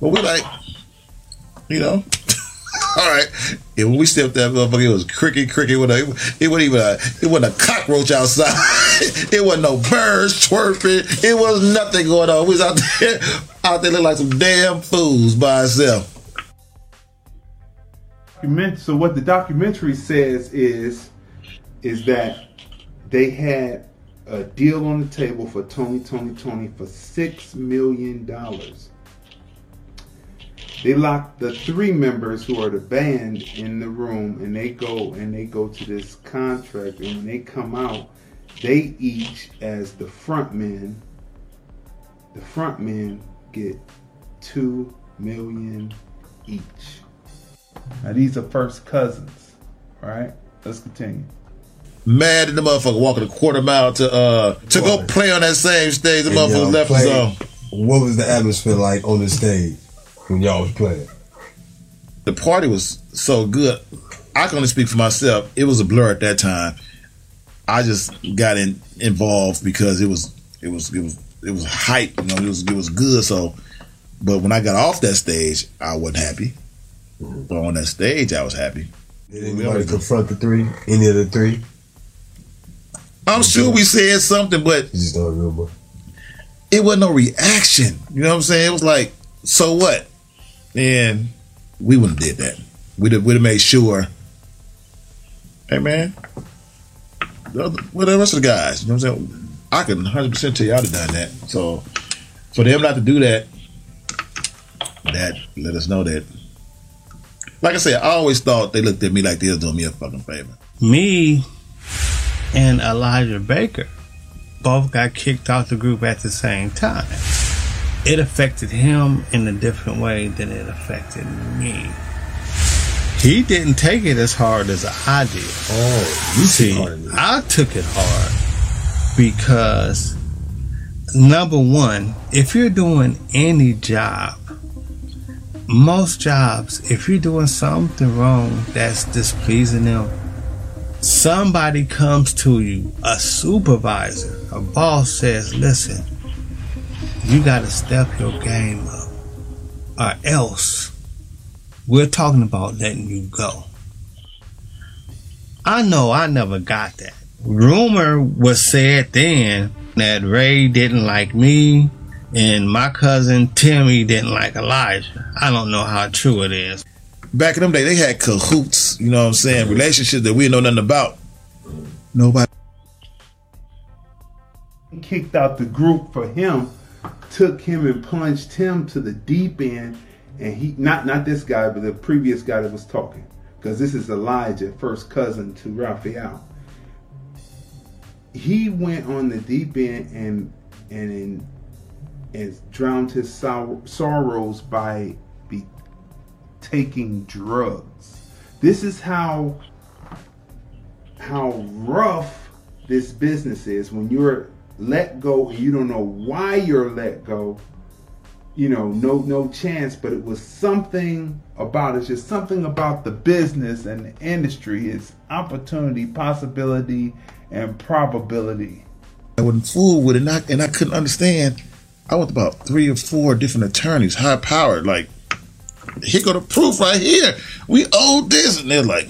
Well, we like, you know, all right. And when we stepped that motherfucker, it was cricket. It wasn't a cockroach outside. It wasn't no birds twerping. It was nothing going on. We was out there looking like some damn fools by ourselves. So what the documentary says is that they had a deal on the table for Tony for $6 million. They lock the three members who are the band in the room, and they go to this contract, and when they come out, they each, as the front men get $2 million each. Now these are first cousins. Alright, let's continue. Mad at the motherfucker walking a quarter mile to go play on that same stage the motherfucker left us on. What was the atmosphere like on the stage when y'all was playing? The party was so good. I can only speak for myself. It was a blur at that time. I just got involved because it was hype. You know, it was good. So, but when I got off that stage, I wasn't happy. But on that stage, I was happy. Did anybody confront the three? Any of the three? I'm sure we said something, but you just don't remember. It wasn't no reaction. You know what I'm saying? It was like, so what? And we wouldn't have did that. We'd have made sure, hey man, the rest of the guys, you know what I'm saying? I can 100% tell you I'd have done that. So for them not to do that, that let us know that. Like I said, I always thought they looked at me like they was doing me a fucking favor. Me and Elijah Baker both got kicked off the group at the same time. It affected him in a different way than it affected me. He didn't take it as hard as I did. Oh, you see, I took it hard because, number one, if you're doing any job, most jobs, if you're doing something wrong that's displeasing them, somebody comes to you, a supervisor, a boss says, listen, you got to step your game up or else we're talking about letting you go. I know I never got that. Rumor was said then that Ray didn't like me and my cousin Timmy didn't like Elijah. I don't know how true it is. Back in them days, they had cahoots, you know what I'm saying? Relationships that we didn't know nothing about. Nobody kicked out the group for him, took him and plunged him to the deep end, and he, not this guy, but the previous guy that was talking, because this is Elijah, first cousin to Raphael. He went on the deep end and drowned his sorrows by taking drugs. This is how rough this business is when you're let go and you don't know why you're let go. You know, no chance, but it was something about it. It's just something about the business and the industry. It's opportunity, possibility, and probability. I wasn't fooled with it, and I couldn't understand. I went about 3 or 4 different attorneys, high powered, like, here go the proof right here. We owe this. And they're like,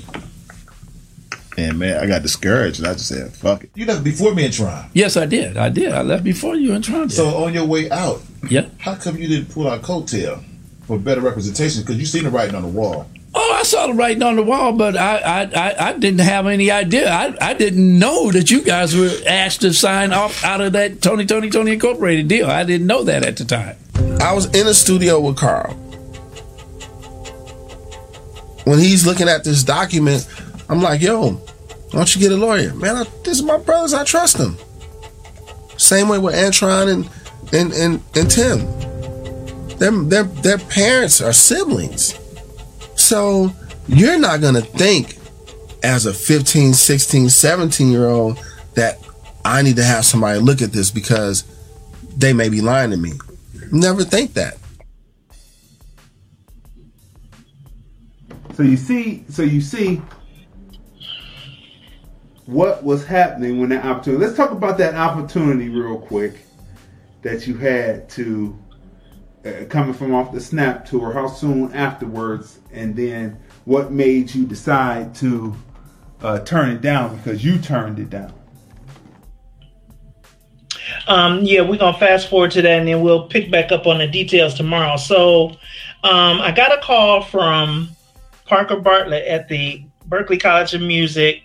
and man, I got discouraged. And I just said, fuck it. You left before me in Tron. Yes, I did. I left before you in Tron. So on your way out, yeah, how come you didn't pull out coattail for better representation? Because you seen the writing on the wall. Oh, I saw the writing on the wall, but I didn't have any idea. I didn't know that you guys were asked to sign off out of that Tony Incorporated deal. I didn't know that at the time. I was in a studio with Carl. When he's looking at this document, I'm like, yo, why don't you get a lawyer? Man, this is my brothers. I trust them. Same way with Antron and Tim. Their parents are siblings. So you're not going to think as a 15, 16, 17-year-old that I need to have somebody look at this because they may be lying to me. Never think that. So you see what was happening when that opportunity. Let's talk about that opportunity real quick that you had to coming from off the Snap tour. How soon afterwards, and then what made you decide to turn it down, because you turned it down. Yeah, we're gonna fast forward to that, and then we'll pick back up on the details tomorrow. So I got a call from Parker Bartlett at the Berklee College of Music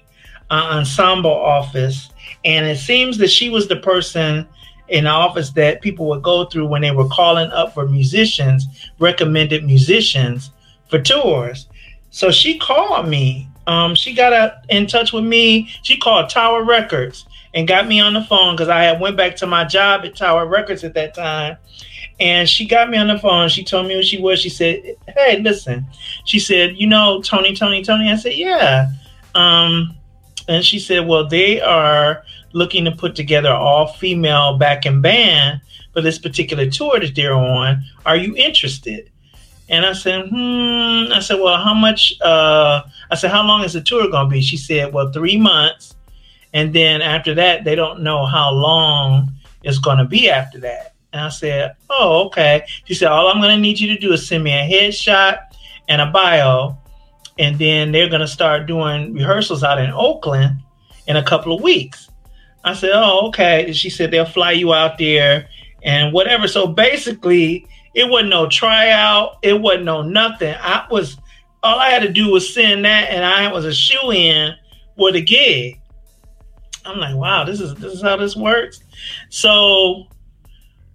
ensemble office. And it seems that she was the person in the office that people would go through when they were calling up for musicians, recommended musicians for tours. So she called me. She got in touch with me. She called Tower Records and got me on the phone, because I had went back to my job at Tower Records at that time. And she got me on the phone. She told me who she was. She said, hey, listen. She said, you know, Tony. I said, yeah. And she said, well, they are looking to put together an all-female backing band for this particular tour that they're on. Are you interested? And I said, I said, well, how much, I said, how long is the tour going to be? She said, well, 3 months. And then after that, they don't know how long it's going to be after that. And I said, oh, okay. She said, all I'm going to need you to do is send me a headshot and a bio. And then they're going to start doing rehearsals out in Oakland in a couple of weeks. I said, oh, okay. And she said, they'll fly you out there and whatever. So basically, it wasn't no tryout. It wasn't no nothing. I was, all I had to do was send that, and I was a shoe-in for the gig. I'm like, wow, this is how this works. So,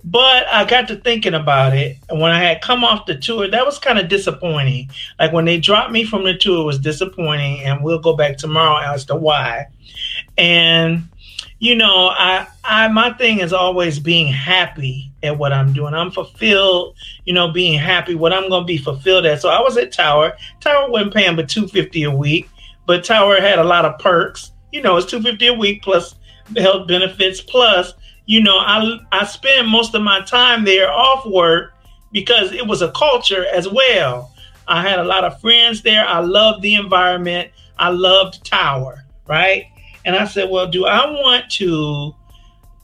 but I got to thinking about it, and when I had come off the tour, that was kind of disappointing. Like when they dropped me from the tour, it was disappointing, and we'll go back tomorrow as to why. And you know, I my thing is always being happy at what I'm doing. I'm fulfilled, you know, being happy what I'm going to be fulfilled at. So I was at Tower. Tower wasn't paying but $250 a week, but Tower had a lot of perks. You know, it's $250 a week plus health benefits. Plus, you know, I spend most of my time there off work because it was a culture as well. I had a lot of friends there. I loved the environment. I loved Tower, right? And I said, well, do I want to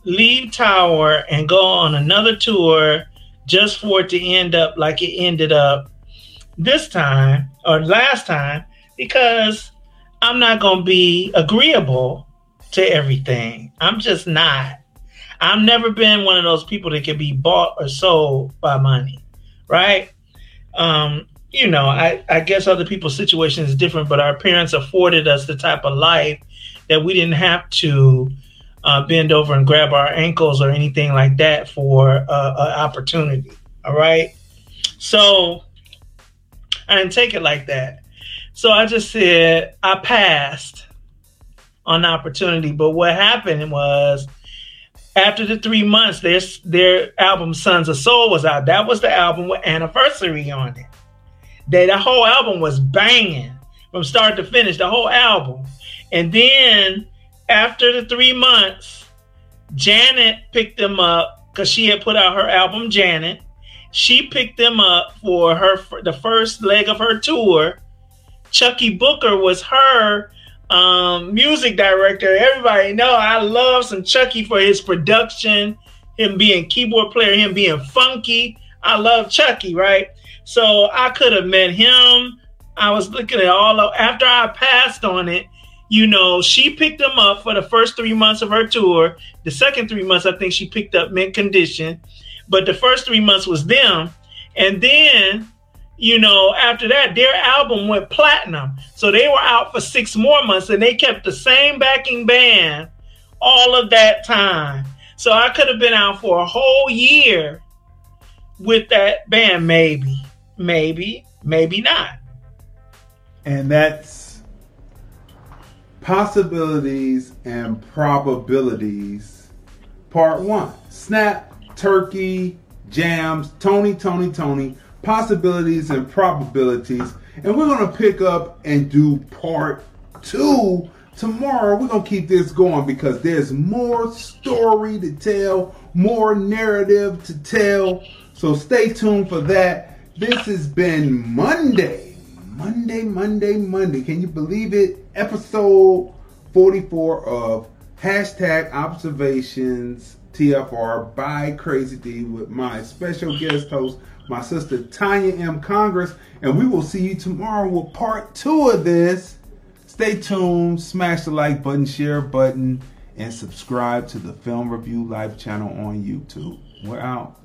leave Tower and go on another tour just for it to end up like it ended up this time or last time? Because I'm not going to be agreeable to everything. I'm just not. I've never been one of those people that can be bought or sold by money, right? You know, I guess other people's situation is different, but our parents afforded us the type of life that we didn't have to bend over and grab our ankles or anything like that for an opportunity, all right? So I didn't take it like that. So I just said, I passed on opportunity. But what happened was, after the 3 months, their album Sons of Soul was out. That was the album with Anniversary on it. The whole album was banging from start to finish, the whole album. And then after the 3 months, Janet picked them up because she had put out her album, Janet. She picked them up for her the first leg of her tour. Chucky Booker was her music director. Everybody know I love some Chucky for his production, him being keyboard player, him being funky. I love Chucky, right? So I could have met him. I was looking at all of, after I passed on it, you know, she picked him up for the first 3 months of her tour. The second 3 months, I think she picked up Mint Condition. But the first 3 months was them. And then, you know, after that, their album went platinum. So they were out for 6 more months, and they kept the same backing band all of that time. So I could have been out for a whole year with that band, maybe not. And that's possibilities and probabilities part one. Snap, turkey, jams, Tony, possibilities and probabilities. And we're going to pick up and do part two tomorrow. We're going to keep this going because there's more story to tell, more narrative to tell. So stay tuned for that. This has been Monday. Can you believe it? Episode 44 of #ObservationsTFR by Crazy D with my special guest host, my sister Tanya M Congress, and we will see you tomorrow with part 2 of this. Stay tuned, smash the like button, share button, and subscribe to the Film Review Life channel on YouTube. We're out.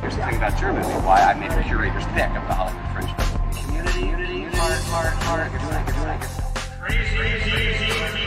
Here's the thing about your movie, why I made the curators thick of the Hollywood Fringe Festival. Community, heart, heart, heart, it's like, crazy.